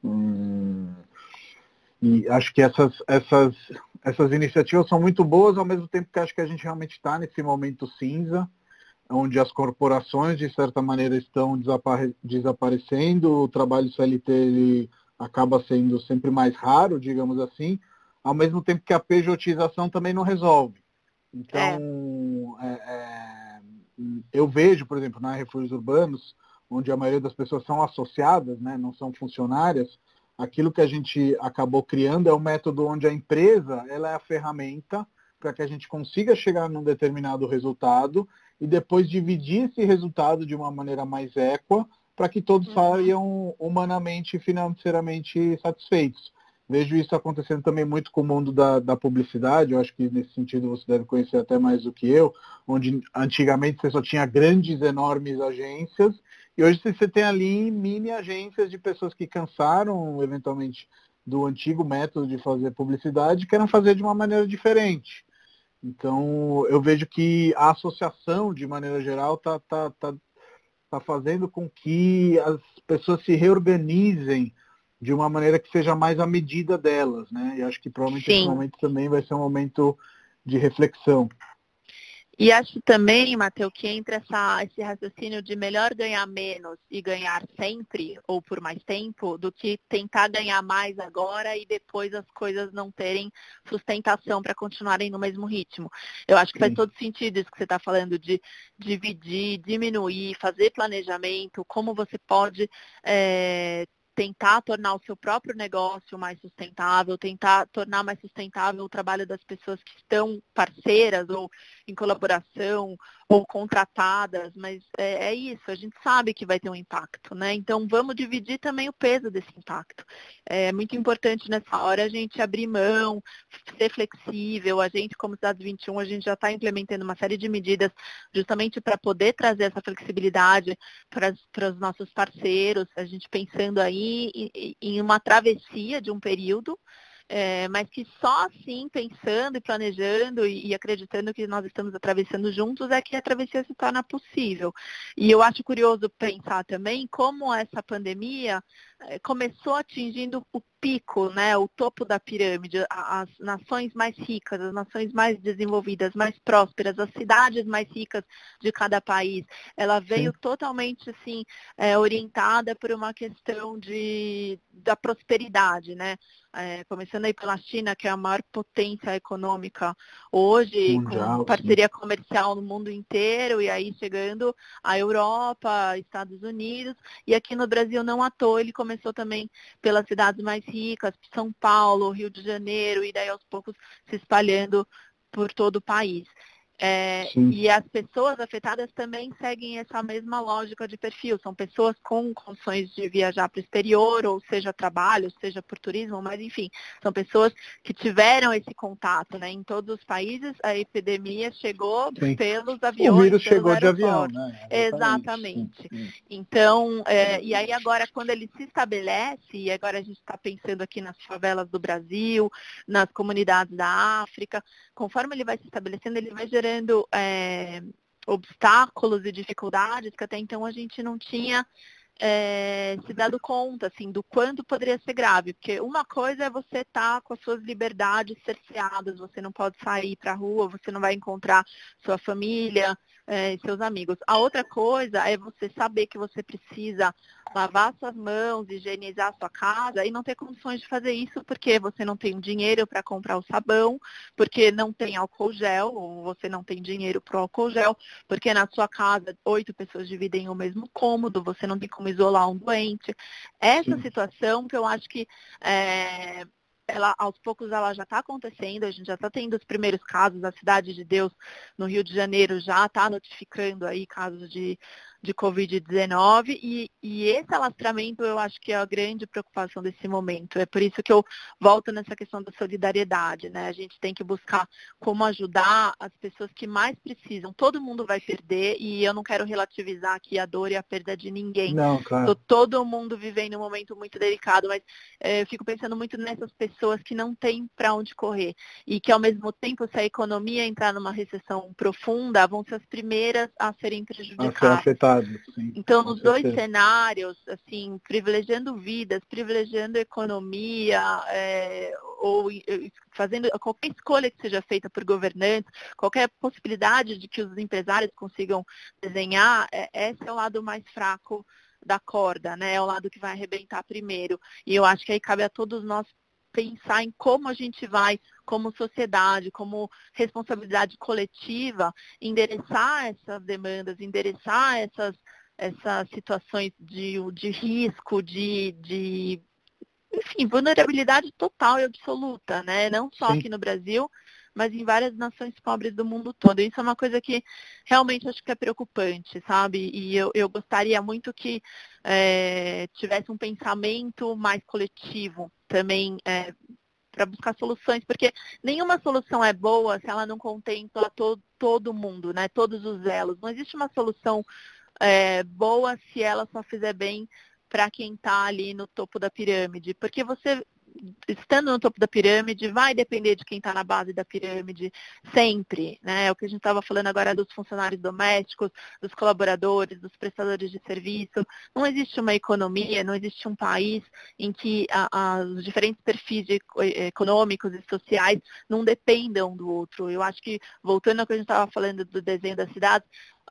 E acho que essas iniciativas são muito boas, ao mesmo tempo que acho que a gente realmente está nesse momento cinza, onde as corporações, de certa maneira, estão desaparecendo, o trabalho CLT ele acaba sendo sempre mais raro, digamos assim, ao mesmo tempo que a pejotização também não resolve. Então, eu vejo, por exemplo, na Refúgios Urbanos, onde a maioria das pessoas são associadas, né, não são funcionárias, aquilo que a gente acabou criando é um método onde a empresa ela é a ferramenta para que a gente consiga chegar num determinado resultado e depois dividir esse resultado de uma maneira mais equa, para que todos saiam humanamente e financeiramente satisfeitos. Vejo isso acontecendo também muito com o mundo da publicidade, eu acho que nesse sentido você deve conhecer até mais do que eu, onde antigamente você só tinha grandes, enormes agências, e hoje você tem ali mini agências de pessoas que cansaram, eventualmente, do antigo método de fazer publicidade e querem fazer de uma maneira diferente. Então, eu vejo que a associação, de maneira geral, está fazendo com que as pessoas se reorganizem de uma maneira que seja mais à medida delas, né? E acho que provavelmente esse momento também vai ser um momento de reflexão. E acho também, Matheus, que entre esse raciocínio de melhor ganhar menos e ganhar sempre ou por mais tempo do que tentar ganhar mais agora e depois as coisas não terem sustentação para continuarem no mesmo ritmo. Eu acho que faz todo sentido isso que você está falando de dividir, diminuir, fazer planejamento, como você pode tentar tornar o seu próprio negócio mais sustentável, tentar tornar mais sustentável o trabalho das pessoas que estão parceiras ou em colaboração ou contratadas, mas é isso, a gente sabe que vai ter um impacto, né? Então vamos dividir também o peso desse impacto. É muito importante nessa hora a gente abrir mão, ser flexível, a gente como Cidade 21, a gente já está implementando uma série de medidas justamente para poder trazer essa flexibilidade para os nossos parceiros, a gente pensando aí em uma travessia de um período, mas que só assim, pensando e planejando e acreditando que nós estamos atravessando juntos, é que a travessia se torna possível. E eu acho curioso pensar também como essa pandemia começou atingindo o pico, né, o topo da pirâmide, as nações mais ricas, as nações mais desenvolvidas, mais prósperas, as cidades mais ricas de cada país. Ela veio totalmente assim, orientada por uma questão da prosperidade, né? Começando aí pela China, que é a maior potência econômica hoje, mundial, com parceria comercial no mundo inteiro, e aí chegando à Europa, Estados Unidos, e aqui no Brasil não à toa, ele começou começou também pelas cidades mais ricas, São Paulo, Rio de Janeiro, e daí aos poucos se espalhando por todo o país. E as pessoas afetadas também seguem essa mesma lógica de perfil. São pessoas com condições de viajar para o exterior, ou seja, trabalho, ou seja, por turismo, mas enfim, são pessoas que tiveram esse contato, né? Em todos os países a epidemia chegou pelos aviões. O vírus chegou de avião, né? Exatamente. Sim. Então, e aí agora quando ele se estabelece, e agora a gente está pensando aqui nas favelas do Brasil, nas comunidades da África, conforme ele vai se estabelecendo, ele vai gerando obstáculos e dificuldades que até então a gente não tinha se dado conta, assim, do quanto poderia ser grave. Porque uma coisa é você estar com as suas liberdades cerceadas, você não pode sair para a rua, você não vai encontrar sua família, seus amigos. A outra coisa é você saber que você precisa lavar suas mãos, higienizar sua casa e não ter condições de fazer isso porque você não tem dinheiro para comprar o sabão, porque não tem álcool gel, ou você não tem dinheiro para o álcool gel, porque na sua casa 8 pessoas dividem o mesmo cômodo, você não tem como isolar um doente. Essa situação que eu acho que ela, aos poucos ela já está acontecendo, a gente já está tendo os primeiros casos, a Cidade de Deus no Rio de Janeiro já está notificando aí casos de Covid-19 e esse alastramento eu acho que é a grande preocupação desse momento. É por isso que eu volto nessa questão da solidariedade, né? A gente tem que buscar como ajudar as pessoas que mais precisam. Todo mundo vai perder e eu não quero relativizar aqui a dor e a perda de ninguém. Não, claro. Todo mundo vivendo um momento muito delicado, mas eu fico pensando muito nessas pessoas que não têm para onde correr e que, ao mesmo tempo, se a economia entrar numa recessão profunda, vão ser as primeiras a serem prejudicadas. Sim, então, nos dois cenários, assim, privilegiando vidas, privilegiando economia, ou fazendo qualquer escolha que seja feita por governantes, qualquer possibilidade de que os empresários consigam desenhar, esse é o lado mais fraco da corda, né? É o lado que vai arrebentar primeiro. E eu acho que aí cabe a todos nós pensar em como a gente vai, como sociedade, como responsabilidade coletiva, endereçar essas demandas, endereçar essas situações de risco, de enfim, vulnerabilidade total e absoluta, né? Não só aqui no Brasil, mas em várias nações pobres do mundo todo. Isso é uma coisa que realmente acho que é preocupante, sabe? E eu gostaria muito que tivesse um pensamento mais coletivo também para buscar soluções, porque nenhuma solução é boa se ela não contempla todo mundo, né? Todos os elos. Não existe uma solução boa se ela só fizer bem para quem está ali no topo da pirâmide, porque você... estando no topo da pirâmide, vai depender de quem está na base da pirâmide sempre, né? O que a gente estava falando agora dos funcionários domésticos, dos colaboradores, dos prestadores de serviço. Não existe uma economia, não existe um país em que os diferentes perfis econômicos e sociais não dependam do outro. Eu acho que, voltando ao que a gente estava falando do desenho da cidade,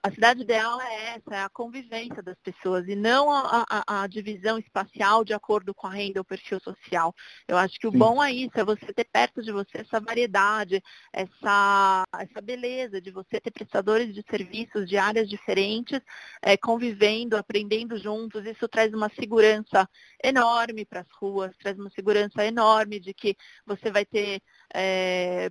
a cidade ideal é essa, é a convivência das pessoas e não a divisão espacial de acordo com a renda ou perfil social. Eu acho que o bom é isso, é você ter perto de você essa variedade, essa beleza de você ter prestadores de serviços de áreas diferentes, convivendo, aprendendo juntos. Isso traz uma segurança enorme para as ruas, traz uma segurança enorme de que você vai ter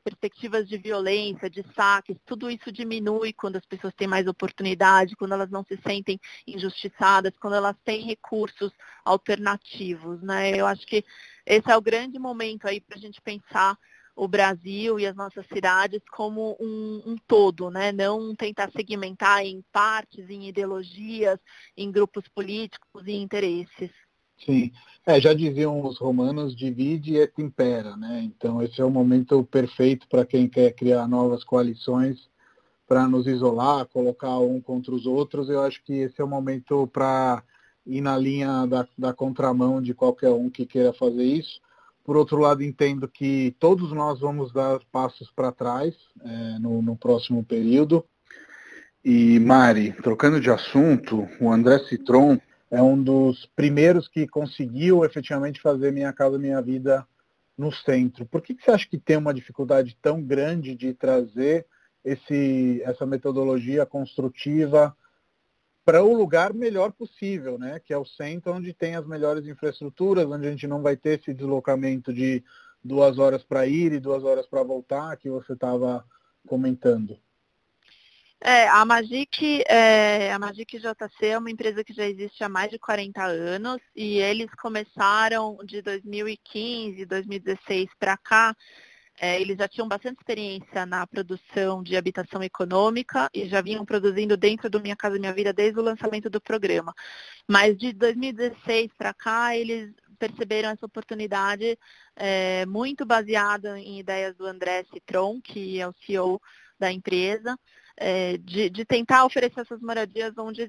perspectivas de violência, de saques. Tudo isso diminui quando as pessoas têm mais oportunidade, quando elas não se sentem injustiçadas, quando elas têm recursos alternativos, né? Eu acho que esse é o grande momento aí para a gente pensar o Brasil e as nossas cidades como um todo, né? Não tentar segmentar em partes, em ideologias, em grupos políticos e interesses. Sim, já diziam os romanos, divide et impera, né? Então esse é o momento perfeito para quem quer criar novas coalições, para nos isolar, colocar um contra os outros. Eu acho que esse é o momento para ir na linha da contramão de qualquer um que queira fazer isso. Por outro lado, entendo que todos nós vamos dar passos para trás no próximo período. E, Mari, trocando de assunto, o André Citron é um dos primeiros que conseguiu efetivamente fazer Minha Casa Minha Vida no centro. Por que você acha que tem uma dificuldade tão grande de trazer essa metodologia construtiva para o lugar melhor possível, né? Que é o centro, onde tem as melhores infraestruturas, onde a gente não vai ter esse deslocamento de 2 horas para ir e 2 horas para voltar, que você estava comentando. A Magik JC é uma empresa que já existe há mais de 40 anos e eles começaram de 2015, 2016 para cá. Eles já tinham bastante experiência na produção de habitação econômica e já vinham produzindo dentro do Minha Casa Minha Vida desde o lançamento do programa. Mas de 2016 para cá, eles perceberam essa oportunidade muito baseada em ideias do André Citron, que é o CEO da empresa, de tentar oferecer essas moradias onde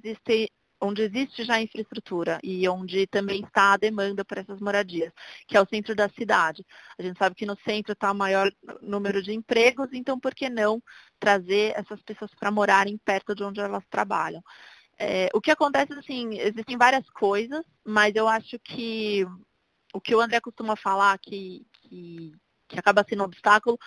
existe já infraestrutura e onde também está a demanda por essas moradias, que é o centro da cidade. A gente sabe que no centro está o maior número de empregos, então por que não trazer essas pessoas para morarem perto de onde elas trabalham? O que acontece, assim, existem várias coisas, mas eu acho que o que o André costuma falar, que acaba sendo um obstáculo,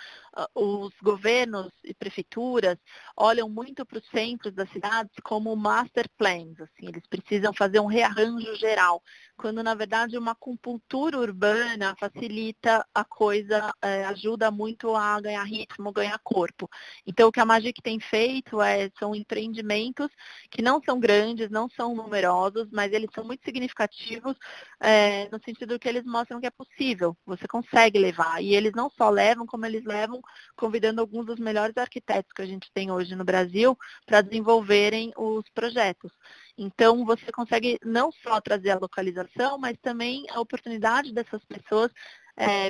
os governos e prefeituras olham muito para os centros das cidades como master plans, assim, eles precisam fazer um rearranjo geral, quando na verdade uma acupuntura urbana facilita a coisa, ajuda muito a ganhar ritmo, ganhar corpo. Então o que a Magik tem feito são empreendimentos que não são grandes, não são numerosos, mas eles são muito significativos no sentido que eles mostram que é possível, você consegue levar, e eles não só levam, como eles levam convidando alguns dos melhores arquitetos que a gente tem hoje no Brasil para desenvolverem os projetos. Então, você consegue não só trazer a localização, mas também a oportunidade dessas pessoas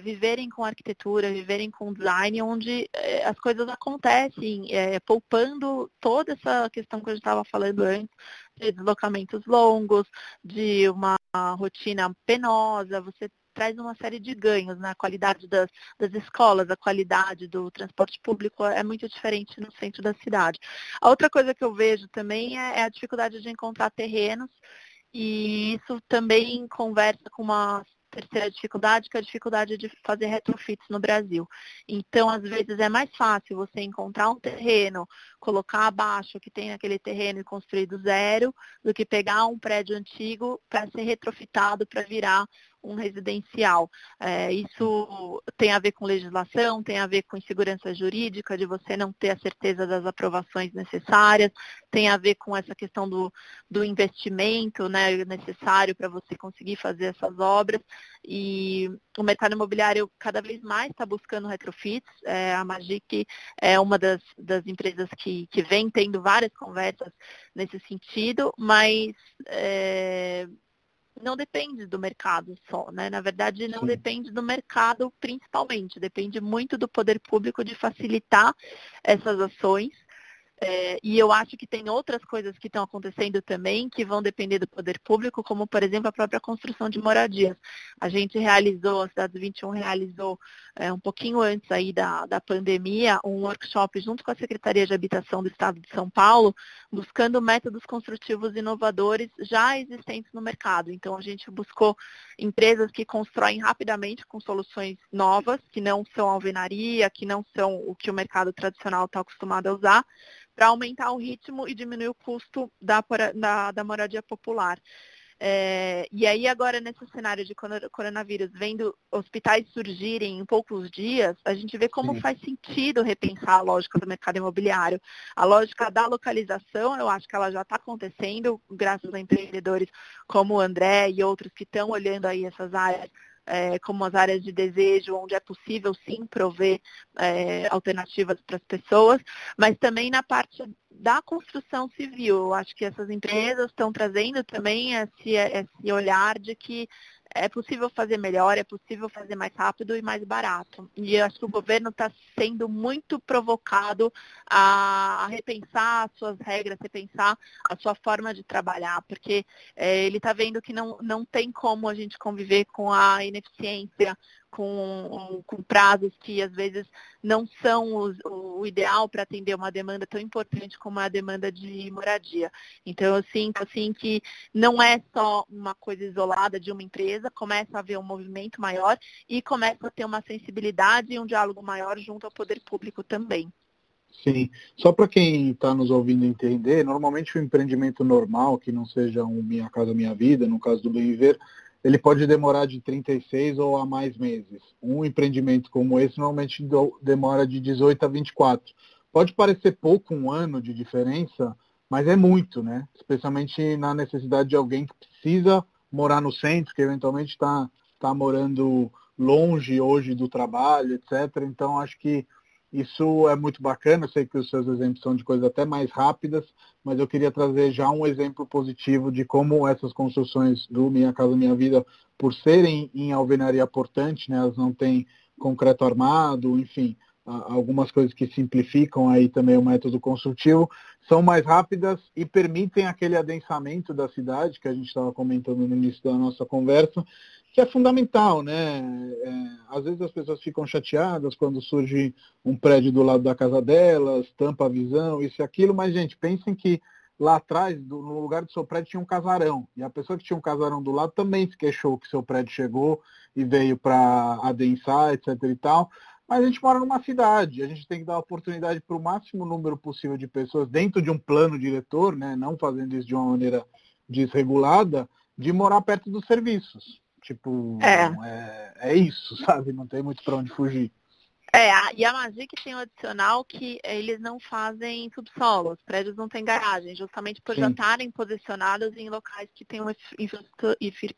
viverem com arquitetura, viverem com design, onde as coisas acontecem, poupando toda essa questão que a gente estava falando antes, de deslocamentos longos, de uma rotina penosa, você traz uma série de ganhos, né? A qualidade das escolas, a qualidade do transporte público é muito diferente no centro da cidade. A outra coisa que eu vejo também é a dificuldade de encontrar terrenos, e isso também conversa com uma terceira dificuldade, que é a dificuldade de fazer retrofits no Brasil. Então, às vezes, é mais fácil você encontrar um terreno, colocar abaixo o que tem naquele terreno e construir do zero, do que pegar um prédio antigo para ser retrofitado, para virar um residencial. Isso tem a ver com legislação, tem a ver com insegurança jurídica, de você não ter a certeza das aprovações necessárias, tem a ver com essa questão do investimento, né, necessário para você conseguir fazer essas obras. E o mercado imobiliário cada vez mais está buscando retrofits. A Magik é uma das empresas que vem tendo várias conversas nesse sentido, mas não depende do mercado só, né? Na verdade, não depende do mercado principalmente, depende muito do poder público de facilitar essas ações. E eu acho que tem outras coisas que estão acontecendo também que vão depender do poder público, como, por exemplo, a própria construção de moradias. A gente realizou, a Cidade 21 realizou um pouquinho antes aí da pandemia, um workshop junto com a Secretaria de Habitação do Estado de São Paulo, buscando métodos construtivos inovadores já existentes no mercado. Então, a gente buscou empresas que constroem rapidamente com soluções novas, que não são alvenaria, que não são o que o mercado tradicional está acostumado a usar, para aumentar o ritmo e diminuir o custo da moradia popular. E aí agora, nesse cenário de coronavírus, vendo hospitais surgirem em poucos dias, a gente vê como faz sentido repensar a lógica do mercado imobiliário. A lógica da localização, eu acho que ela já está acontecendo, graças a empreendedores como o André e outros que estão olhando aí essas áreas, como as áreas de desejo, onde é possível sim prover alternativas para as pessoas, mas também na parte da construção civil. Eu acho que essas empresas estão trazendo também esse olhar de que é possível fazer melhor, é possível fazer mais rápido e mais barato. E eu acho que o governo está sendo muito provocado a repensar as suas regras, repensar a sua forma de trabalhar, porque ele está vendo que não tem como a gente conviver com a ineficiência, com prazos que às vezes não são o ideal para atender uma demanda tão importante como a demanda de moradia. Então eu sinto assim que não é só uma coisa isolada de uma empresa, começa a haver um movimento maior e começa a ter uma sensibilidade e um diálogo maior junto ao poder público também. Sim. Só para quem está nos ouvindo entender, normalmente o empreendimento normal, que não seja um Minha Casa Minha Vida, no caso do Bem Viver, ele pode demorar de 36 ou a mais meses. Um empreendimento como esse normalmente demora de 18 a 24. Pode parecer pouco, um ano de diferença, mas é muito, né? Especialmente na necessidade de alguém que precisa morar no centro, que eventualmente está morando longe hoje do trabalho, etc. Então, acho que isso é muito bacana. Eu sei que os seus exemplos são de coisas até mais rápidas, mas eu queria trazer já um exemplo positivo de como essas construções do Minha Casa Minha Vida, por serem em alvenaria portante, né, elas não têm concreto armado, enfim, algumas coisas que simplificam aí também o método construtivo, são mais rápidas e permitem aquele adensamento da cidade que a gente estava comentando no início da nossa conversa, que é fundamental, né? Às vezes as pessoas ficam chateadas quando surge um prédio do lado da casa delas, tampa a visão, isso e aquilo, mas, gente, pensem que lá atrás, no lugar do seu prédio, tinha um casarão. E a pessoa que tinha um casarão do lado também se queixou que seu prédio chegou e veio para adensar, etc. e tal. Mas a gente mora numa cidade, a gente tem que dar oportunidade para o máximo número possível de pessoas, dentro de um plano diretor, né, não fazendo isso de uma maneira desregulada, de morar perto dos serviços. Tipo, é isso, sabe? Não tem muito para onde fugir. E a Magik tem um adicional que eles não fazem subsolo, os prédios não têm garagem, justamente por já estarem posicionados em locais que têm uma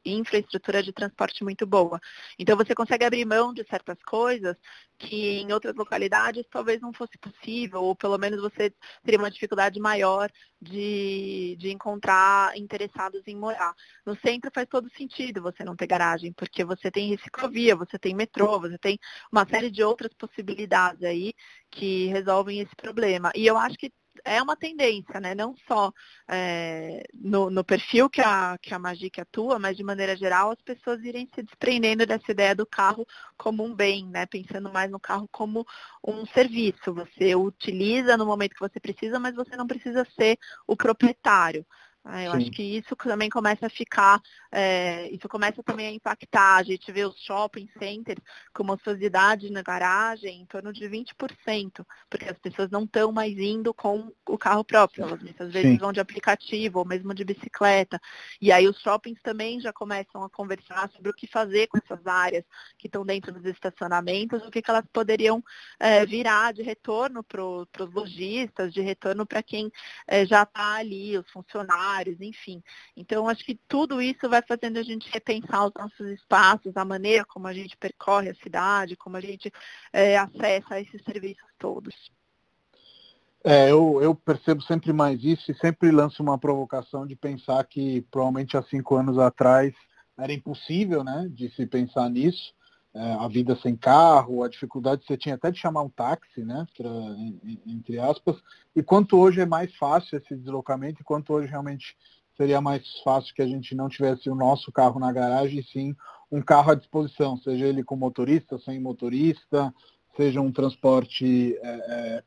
infraestrutura de transporte muito boa. Então você consegue abrir mão de certas coisas que em outras localidades talvez não fosse possível, ou pelo menos você teria uma dificuldade maior de encontrar interessados em morar. No centro faz todo sentido você não ter garagem, porque você tem ciclovia, você tem metrô, você tem uma série de outras possibilidades aí que resolvem esse problema. E eu acho que é uma tendência, né? Não só no perfil que a Magik atua, mas de maneira geral as pessoas irem se desprendendo dessa ideia do carro como um bem, né? Pensando mais no carro como um serviço. Você utiliza no momento que você precisa, mas você não precisa ser o proprietário. Eu acho que isso também começa a ficar, isso começa também a impactar. A gente vê os shopping centers com uma ociosidade na garagem em torno de 20%, porque as pessoas não estão mais indo com o carro próprio, elas muitas vezes vão de aplicativo ou mesmo de bicicleta. E aí os shoppings também já começam a conversar sobre o que fazer com essas áreas que estão dentro dos estacionamentos, o que elas poderiam virar de retorno para os lojistas, de retorno para quem já está ali, os funcionários, enfim. Então, acho que tudo isso vai fazendo a gente repensar os nossos espaços, a maneira como a gente percorre a cidade, como a gente acessa esses serviços todos. Eu percebo sempre mais isso e sempre lanço uma provocação de pensar que, provavelmente, há 5 anos atrás era impossível, né, de se pensar nisso. A vida sem carro, a dificuldade que você tinha até de chamar um táxi, né, entre aspas, e quanto hoje é mais fácil esse deslocamento, e quanto hoje realmente seria mais fácil que a gente não tivesse o nosso carro na garagem, e sim um carro à disposição, seja ele com motorista, sem motorista, seja um transporte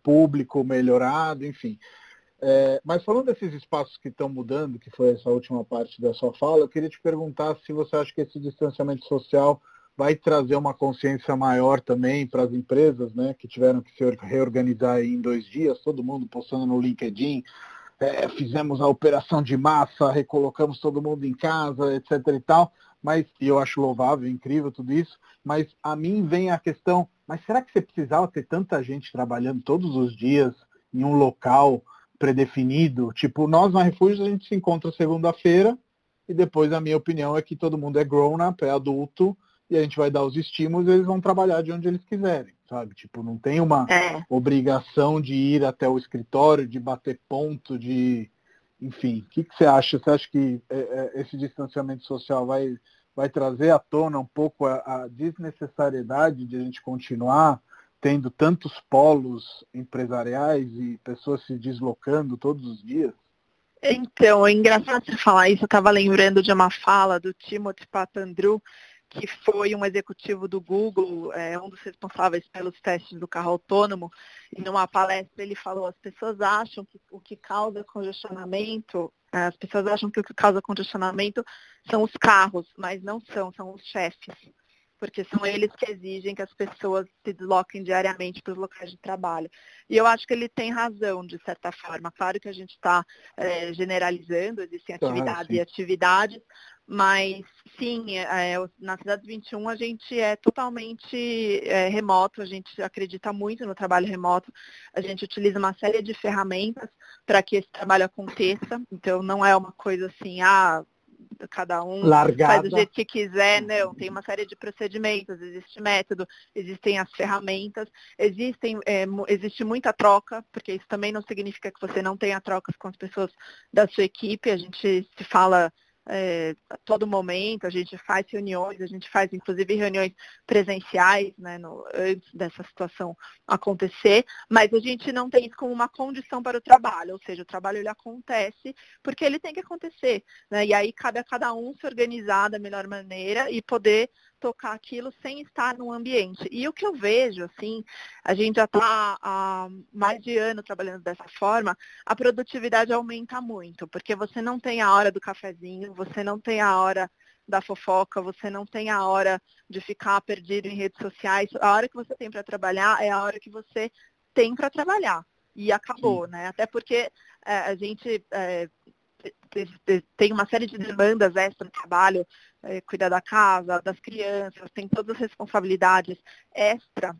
público melhorado, enfim. Mas falando desses espaços que estão mudando, que foi essa última parte da sua fala, eu queria te perguntar se você acha que esse distanciamento social vai trazer uma consciência maior também para as empresas, né, que tiveram que se reorganizar em 2 dias, todo mundo postando no LinkedIn, fizemos a operação de massa, recolocamos todo mundo em casa, etc. e tal, mas eu acho louvável, incrível tudo isso, mas a mim vem a questão, mas será que você precisava ter tanta gente trabalhando todos os dias em um local predefinido? Tipo, nós na Refúgios a gente se encontra segunda-feira e depois a minha opinião é que todo mundo é grown-up, é adulto, e a gente vai dar os estímulos e eles vão trabalhar de onde eles quiserem, sabe? Tipo, não tem uma obrigação de ir até o escritório, de bater ponto, de... Enfim, o que você acha? Você acha que esse distanciamento social vai trazer à tona um pouco a desnecessariedade de a gente continuar tendo tantos polos empresariais e pessoas se deslocando todos os dias? Então, é engraçado você falar isso. Eu estava lembrando de uma fala do Timothy Patandrew, que foi um executivo do Google, um dos responsáveis pelos testes do carro autônomo, e numa palestra ele falou, as pessoas acham que o que causa congestionamento, são os carros, mas não são os chefes. porque são eles que exigem que as pessoas se desloquem diariamente para os locais de trabalho. E eu acho que ele tem razão, de certa forma. Claro que a gente está generalizando, existem atividades e atividades, mas sim, na Cidade 21 a gente é totalmente remoto, a gente acredita muito no trabalho remoto, a gente utiliza uma série de ferramentas para que esse trabalho aconteça, então não é uma coisa assim, cada um largada, faz do jeito que quiser, não, tem uma série de procedimentos, existe método, existem as ferramentas, existe muita troca, porque isso também não significa que você não tenha trocas com as pessoas da sua equipe, a gente se fala a todo momento, a gente faz reuniões, a gente faz inclusive reuniões presenciais, né, antes dessa situação acontecer, mas a gente não tem isso como uma condição para o trabalho, ou seja, o trabalho ele acontece porque ele tem que acontecer, né, e aí cabe a cada um se organizar da melhor maneira e poder tocar aquilo sem estar num ambiente. E o que eu vejo, assim, a gente já está há mais de ano trabalhando dessa forma, a produtividade aumenta muito, porque você não tem a hora do cafezinho, você não tem a hora da fofoca, você não tem a hora de ficar perdido em redes sociais, a hora que você tem para trabalhar é a hora que você tem para trabalhar. E acabou, né? Até porque a gente... tem uma série de demandas extra no trabalho, cuidar da casa, das crianças, tem todas as responsabilidades extra.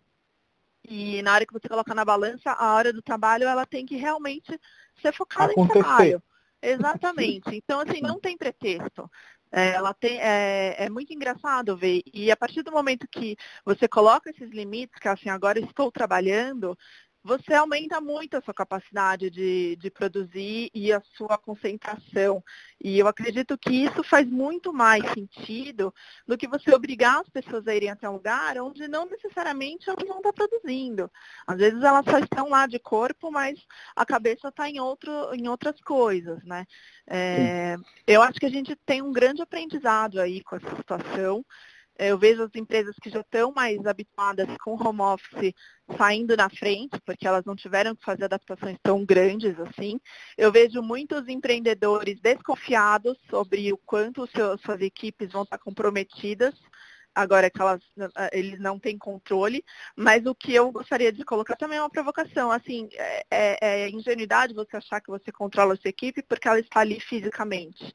E na hora que você coloca na balança, a hora do trabalho ela tem que realmente ser focada em trabalho. Exatamente. Então, assim, não tem pretexto. É muito engraçado ver. E a partir do momento que você coloca esses limites, que assim, agora estou trabalhando, você aumenta muito a sua capacidade de produzir e a sua concentração. E eu acredito que isso faz muito mais sentido do que você obrigar as pessoas a irem até um lugar onde não necessariamente elas vão estar produzindo. Às vezes elas só estão lá de corpo, mas a cabeça está em outras coisas, né? Eu acho que a gente tem um grande aprendizado aí com essa situação. Eu vejo as empresas que já estão mais habituadas com home office saindo na frente, porque elas não tiveram que fazer adaptações tão grandes assim. Eu vejo muitos empreendedores desconfiados sobre o quanto suas equipes vão estar comprometidas, agora que eles não têm controle. Mas o que eu gostaria de colocar também é uma provocação. Assim, é ingenuidade você achar que você controla a sua equipe porque ela está ali fisicamente.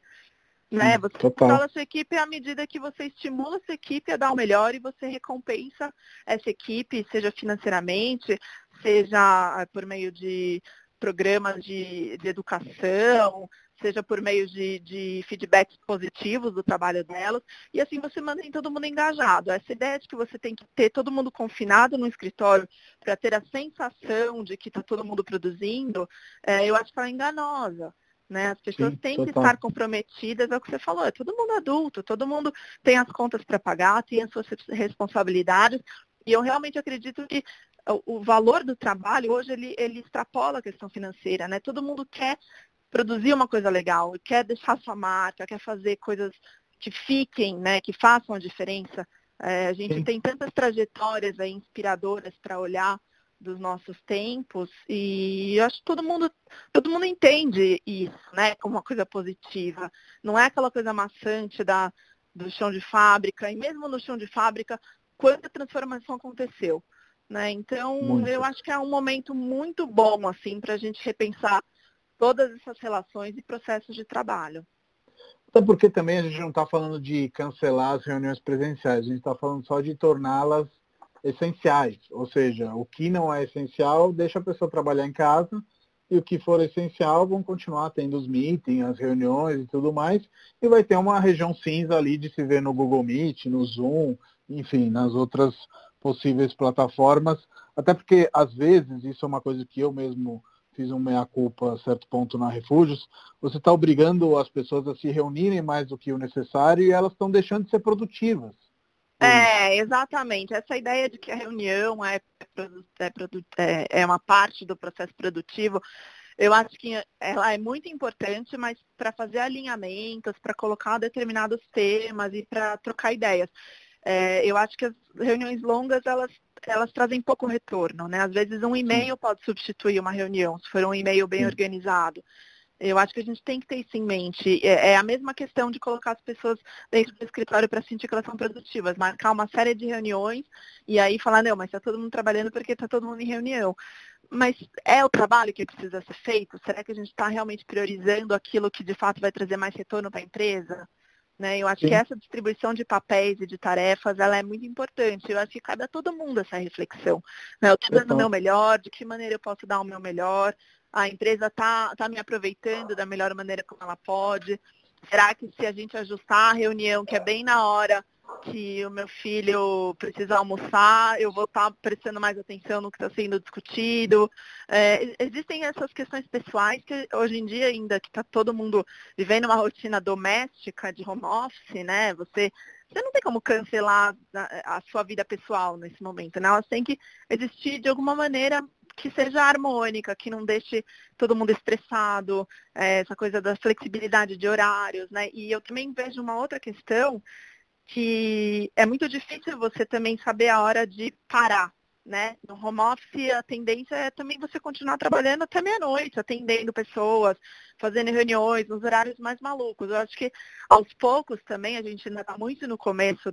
Né? Você controla a sua equipe à medida que você estimula a sua equipe a dar o melhor e você recompensa essa equipe, seja financeiramente, seja por meio de programas de educação, seja por meio de feedbacks positivos do trabalho delas. E assim você mantém todo mundo engajado. Essa ideia de que você tem que ter todo mundo confinado no escritório para ter a sensação de que está todo mundo produzindo, eu acho que ela é enganosa. Né? As pessoas têm que estar comprometidas, é o que você falou, é todo mundo adulto, todo mundo tem as contas para pagar, tem as suas responsabilidades, e eu realmente acredito que o valor do trabalho hoje ele extrapola a questão financeira, né? Todo mundo quer produzir uma coisa legal, quer deixar sua marca, quer fazer coisas que fiquem, né? Que façam a diferença. A gente tem tantas trajetórias aí inspiradoras para olhar dos nossos tempos, e eu acho que todo mundo entende isso, né, como uma coisa positiva. Não é aquela coisa maçante do chão de fábrica, e mesmo no chão de fábrica, quanta transformação aconteceu, né? Então, eu acho que é um momento muito bom, assim, para a gente repensar todas essas relações e processos de trabalho. Até porque também a gente não está falando de cancelar as reuniões presenciais, a gente está falando só de torná-las essenciais, ou seja, o que não é essencial deixa a pessoa trabalhar em casa e o que for essencial vão continuar tendo os meetings, as reuniões e tudo mais, e vai ter uma região cinza ali de se ver no Google Meet, no Zoom, enfim, nas outras possíveis plataformas, até porque às vezes, isso é uma coisa que eu mesmo fiz um meia-culpa a certo ponto na Refúgios, você está obrigando as pessoas a se reunirem mais do que o necessário e elas estão deixando de ser produtivas. Exatamente. Essa ideia de que a reunião é uma parte do processo produtivo, eu acho que ela é muito importante, mas para fazer alinhamentos, para colocar determinados temas e para trocar ideias. Eu acho que as reuniões longas, elas trazem pouco retorno, né? Às vezes um e-mail pode substituir uma reunião, se for um e-mail bem organizado. Eu acho que a gente tem que ter isso em mente. É a mesma questão de colocar as pessoas dentro do escritório para sentir que elas são produtivas, marcar uma série de reuniões e aí falar, não, mas está todo mundo trabalhando porque está todo mundo em reunião. Mas é o trabalho que precisa ser feito? Será que a gente está realmente priorizando aquilo que de fato vai trazer mais retorno para a empresa? Né? Eu acho que essa distribuição de papéis e de tarefas, ela é muito importante. Eu acho que cabe a todo mundo essa reflexão. Né? Eu estou dando o meu melhor, de que maneira eu posso dar o meu melhor? A empresa está me aproveitando da melhor maneira como ela pode. Será que se a gente ajustar a reunião, que é bem na hora que o meu filho precisa almoçar, eu vou estar prestando mais atenção no que está sendo discutido? Existem essas questões pessoais que hoje em dia ainda, que está todo mundo vivendo uma rotina doméstica de home office, né? Você não tem como cancelar a sua vida pessoal nesse momento, né? Elas têm que existir de alguma maneira que seja harmônica, que não deixe todo mundo estressado, essa coisa da flexibilidade de horários, né? E eu também vejo uma outra questão, que é muito difícil você também saber a hora de parar, né? No home office, a tendência é também você continuar trabalhando até meia-noite, atendendo pessoas, fazendo reuniões, nos horários mais malucos. Eu acho que, aos poucos também, a gente ainda está muito no começo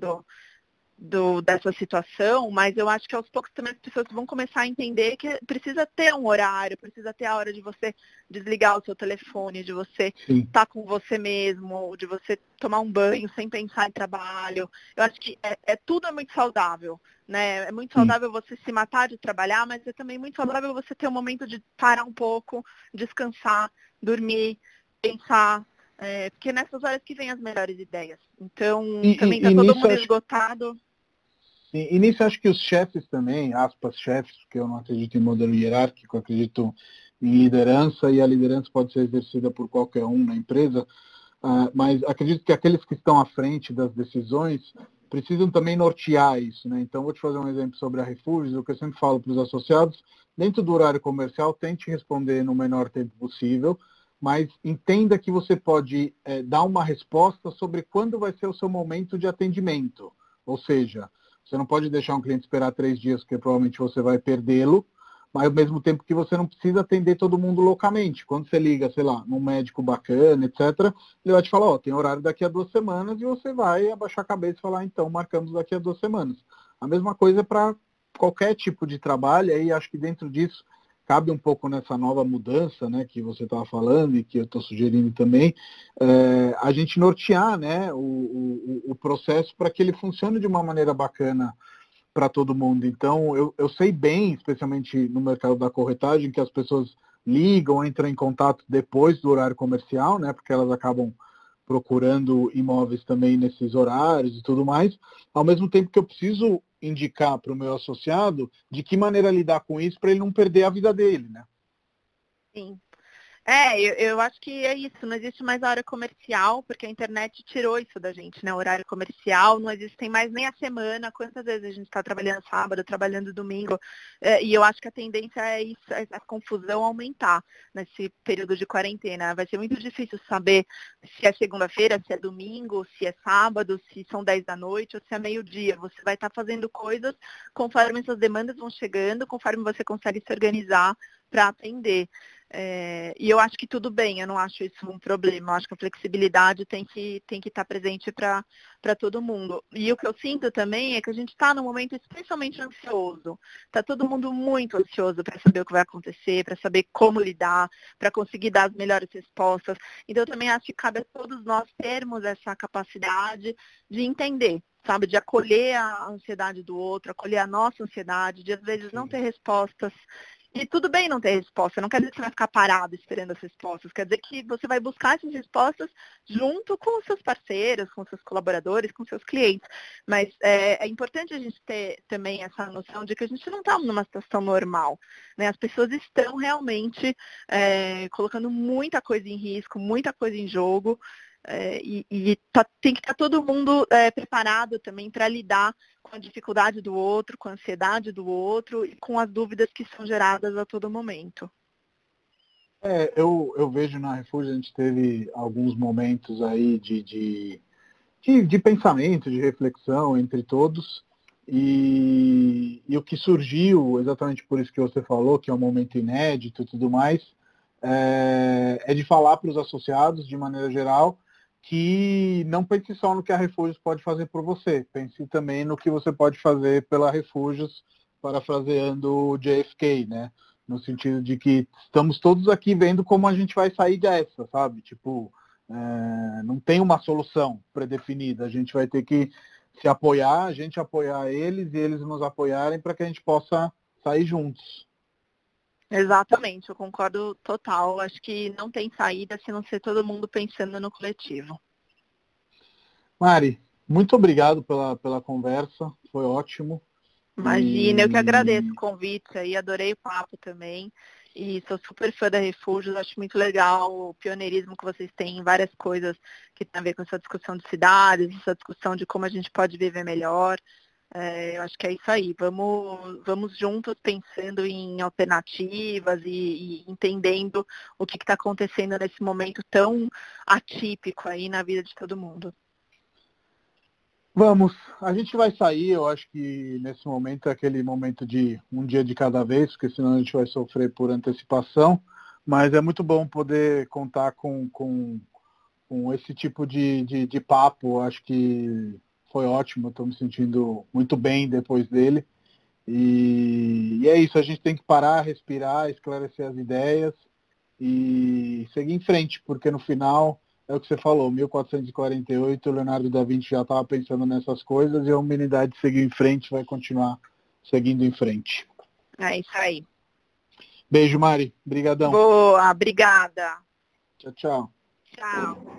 dessa situação, mas eu acho que aos poucos também as pessoas vão começar a entender que precisa ter um horário, precisa ter a hora de você desligar o seu telefone, de você estar com você mesmo, de você tomar um banho sem pensar em trabalho. Eu acho que tudo é muito saudável, né? É muito saudável você se matar de trabalhar, mas é também muito saudável você ter um momento de parar um pouco, descansar, dormir, pensar. Porque nessas horas que vem as melhores ideias. Então, também está todo mundo esgotado. E nisso acho que os chefes também, aspas chefes, porque eu não acredito em modelo hierárquico, acredito em liderança, e a liderança pode ser exercida por qualquer um na empresa, mas acredito que aqueles que estão à frente das decisões precisam também nortear isso, né? Então, vou te fazer um exemplo sobre a Refúgios, o que eu sempre falo para os associados, dentro do horário comercial, tente responder no menor tempo possível, mas entenda que você pode dar uma resposta sobre quando vai ser o seu momento de atendimento. Ou seja, você não pode deixar um cliente esperar 3 dias, porque provavelmente você vai perdê-lo, mas ao mesmo tempo que você não precisa atender todo mundo loucamente. Quando você liga, sei lá, num médico bacana, etc., ele vai te falar, tem horário daqui a 2 semanas, e você vai abaixar a cabeça e falar, então, marcamos daqui a 2 semanas. A mesma coisa para qualquer tipo de trabalho, e acho que dentro disso cabe um pouco nessa nova mudança, né, que você estava falando e que eu estou sugerindo também, a gente nortear, né, o processo para que ele funcione de uma maneira bacana para todo mundo. Então, eu sei bem, especialmente no mercado da corretagem, que as pessoas ligam, entram em contato depois do horário comercial, né, porque elas acabam procurando imóveis também nesses horários e tudo mais, ao mesmo tempo que eu preciso indicar para o meu associado de que maneira lidar com isso para ele não perder a vida dele, né? Sim. Eu acho que é isso, não existe mais a hora comercial, porque a internet tirou isso da gente, né? O horário comercial, não existem mais nem a semana, quantas vezes a gente está trabalhando sábado, trabalhando domingo, e eu acho que a tendência é isso, a confusão aumentar nesse período de quarentena. Vai ser muito difícil saber se é segunda-feira, se é domingo, se é sábado, se são 10 da noite ou se é meio-dia. Você vai estar fazendo coisas conforme essas demandas vão chegando, conforme você consegue se organizar para atender. E eu acho que tudo bem, eu não acho isso um problema. Eu acho que a flexibilidade tem que estar presente para todo mundo. E o que eu sinto também é que a gente está num momento especialmente ansioso. Está todo mundo muito ansioso para saber o que vai acontecer, para saber como lidar, para conseguir dar as melhores respostas. Então, eu também acho que cabe a todos nós termos essa capacidade de entender, sabe, de acolher a ansiedade do outro, acolher a nossa ansiedade, de às vezes não ter respostas. E tudo bem não ter resposta, não quer dizer que você vai ficar parado esperando as respostas, quer dizer que você vai buscar essas respostas junto com os seus parceiros, com os seus colaboradores, com os seus clientes. Mas é importante a gente ter também essa noção de que a gente não está numa situação normal, né? As pessoas estão realmente colocando muita coisa em risco, muita coisa em jogo, tem que estar todo mundo preparado também para lidar com a dificuldade do outro, com a ansiedade do outro e com as dúvidas que são geradas a todo momento. Eu vejo na Refúgio, a gente teve alguns momentos aí de pensamento, de reflexão entre todos, e o que surgiu, exatamente por isso que você falou, que é um momento inédito e tudo mais, é de falar para os associados, de maneira geral, que não pense só no que a Refúgios pode fazer por você, pense também no que você pode fazer pela Refúgios, parafraseando o JFK, né? No sentido de que estamos todos aqui vendo como a gente vai sair dessa, sabe? Tipo, não tem uma solução predefinida, a gente vai ter que se apoiar, a gente apoiar eles e eles nos apoiarem para que a gente possa sair juntos. Exatamente, eu concordo total. Acho que não tem saída se não ser todo mundo pensando no coletivo. Mari, muito obrigado pela conversa, foi ótimo. Imagina, eu que agradeço o convite aí, adorei o papo também. E sou super fã da Refúgios, acho muito legal o pioneirismo que vocês têm em várias coisas que tem a ver com essa discussão de cidades, essa discussão de como a gente pode viver melhor. Eu acho que é isso aí, vamos juntos pensando em alternativas e entendendo o que está acontecendo nesse momento tão atípico aí na vida de todo mundo. Vamos, a gente vai sair, eu acho que nesse momento é aquele momento de um dia de cada vez, porque senão a gente vai sofrer por antecipação, mas é muito bom poder contar com esse tipo de papo, acho que foi ótimo, estou me sentindo muito bem depois dele. E é isso, a gente tem que parar, respirar, esclarecer as ideias e seguir em frente, porque no final, é o que você falou, 1448, o Leonardo da Vinci já estava pensando nessas coisas e a humanidade seguiu em frente, vai continuar seguindo em frente. É isso aí. Beijo, Mari. Obrigadão. Boa, obrigada. Tchau, tchau. Tchau.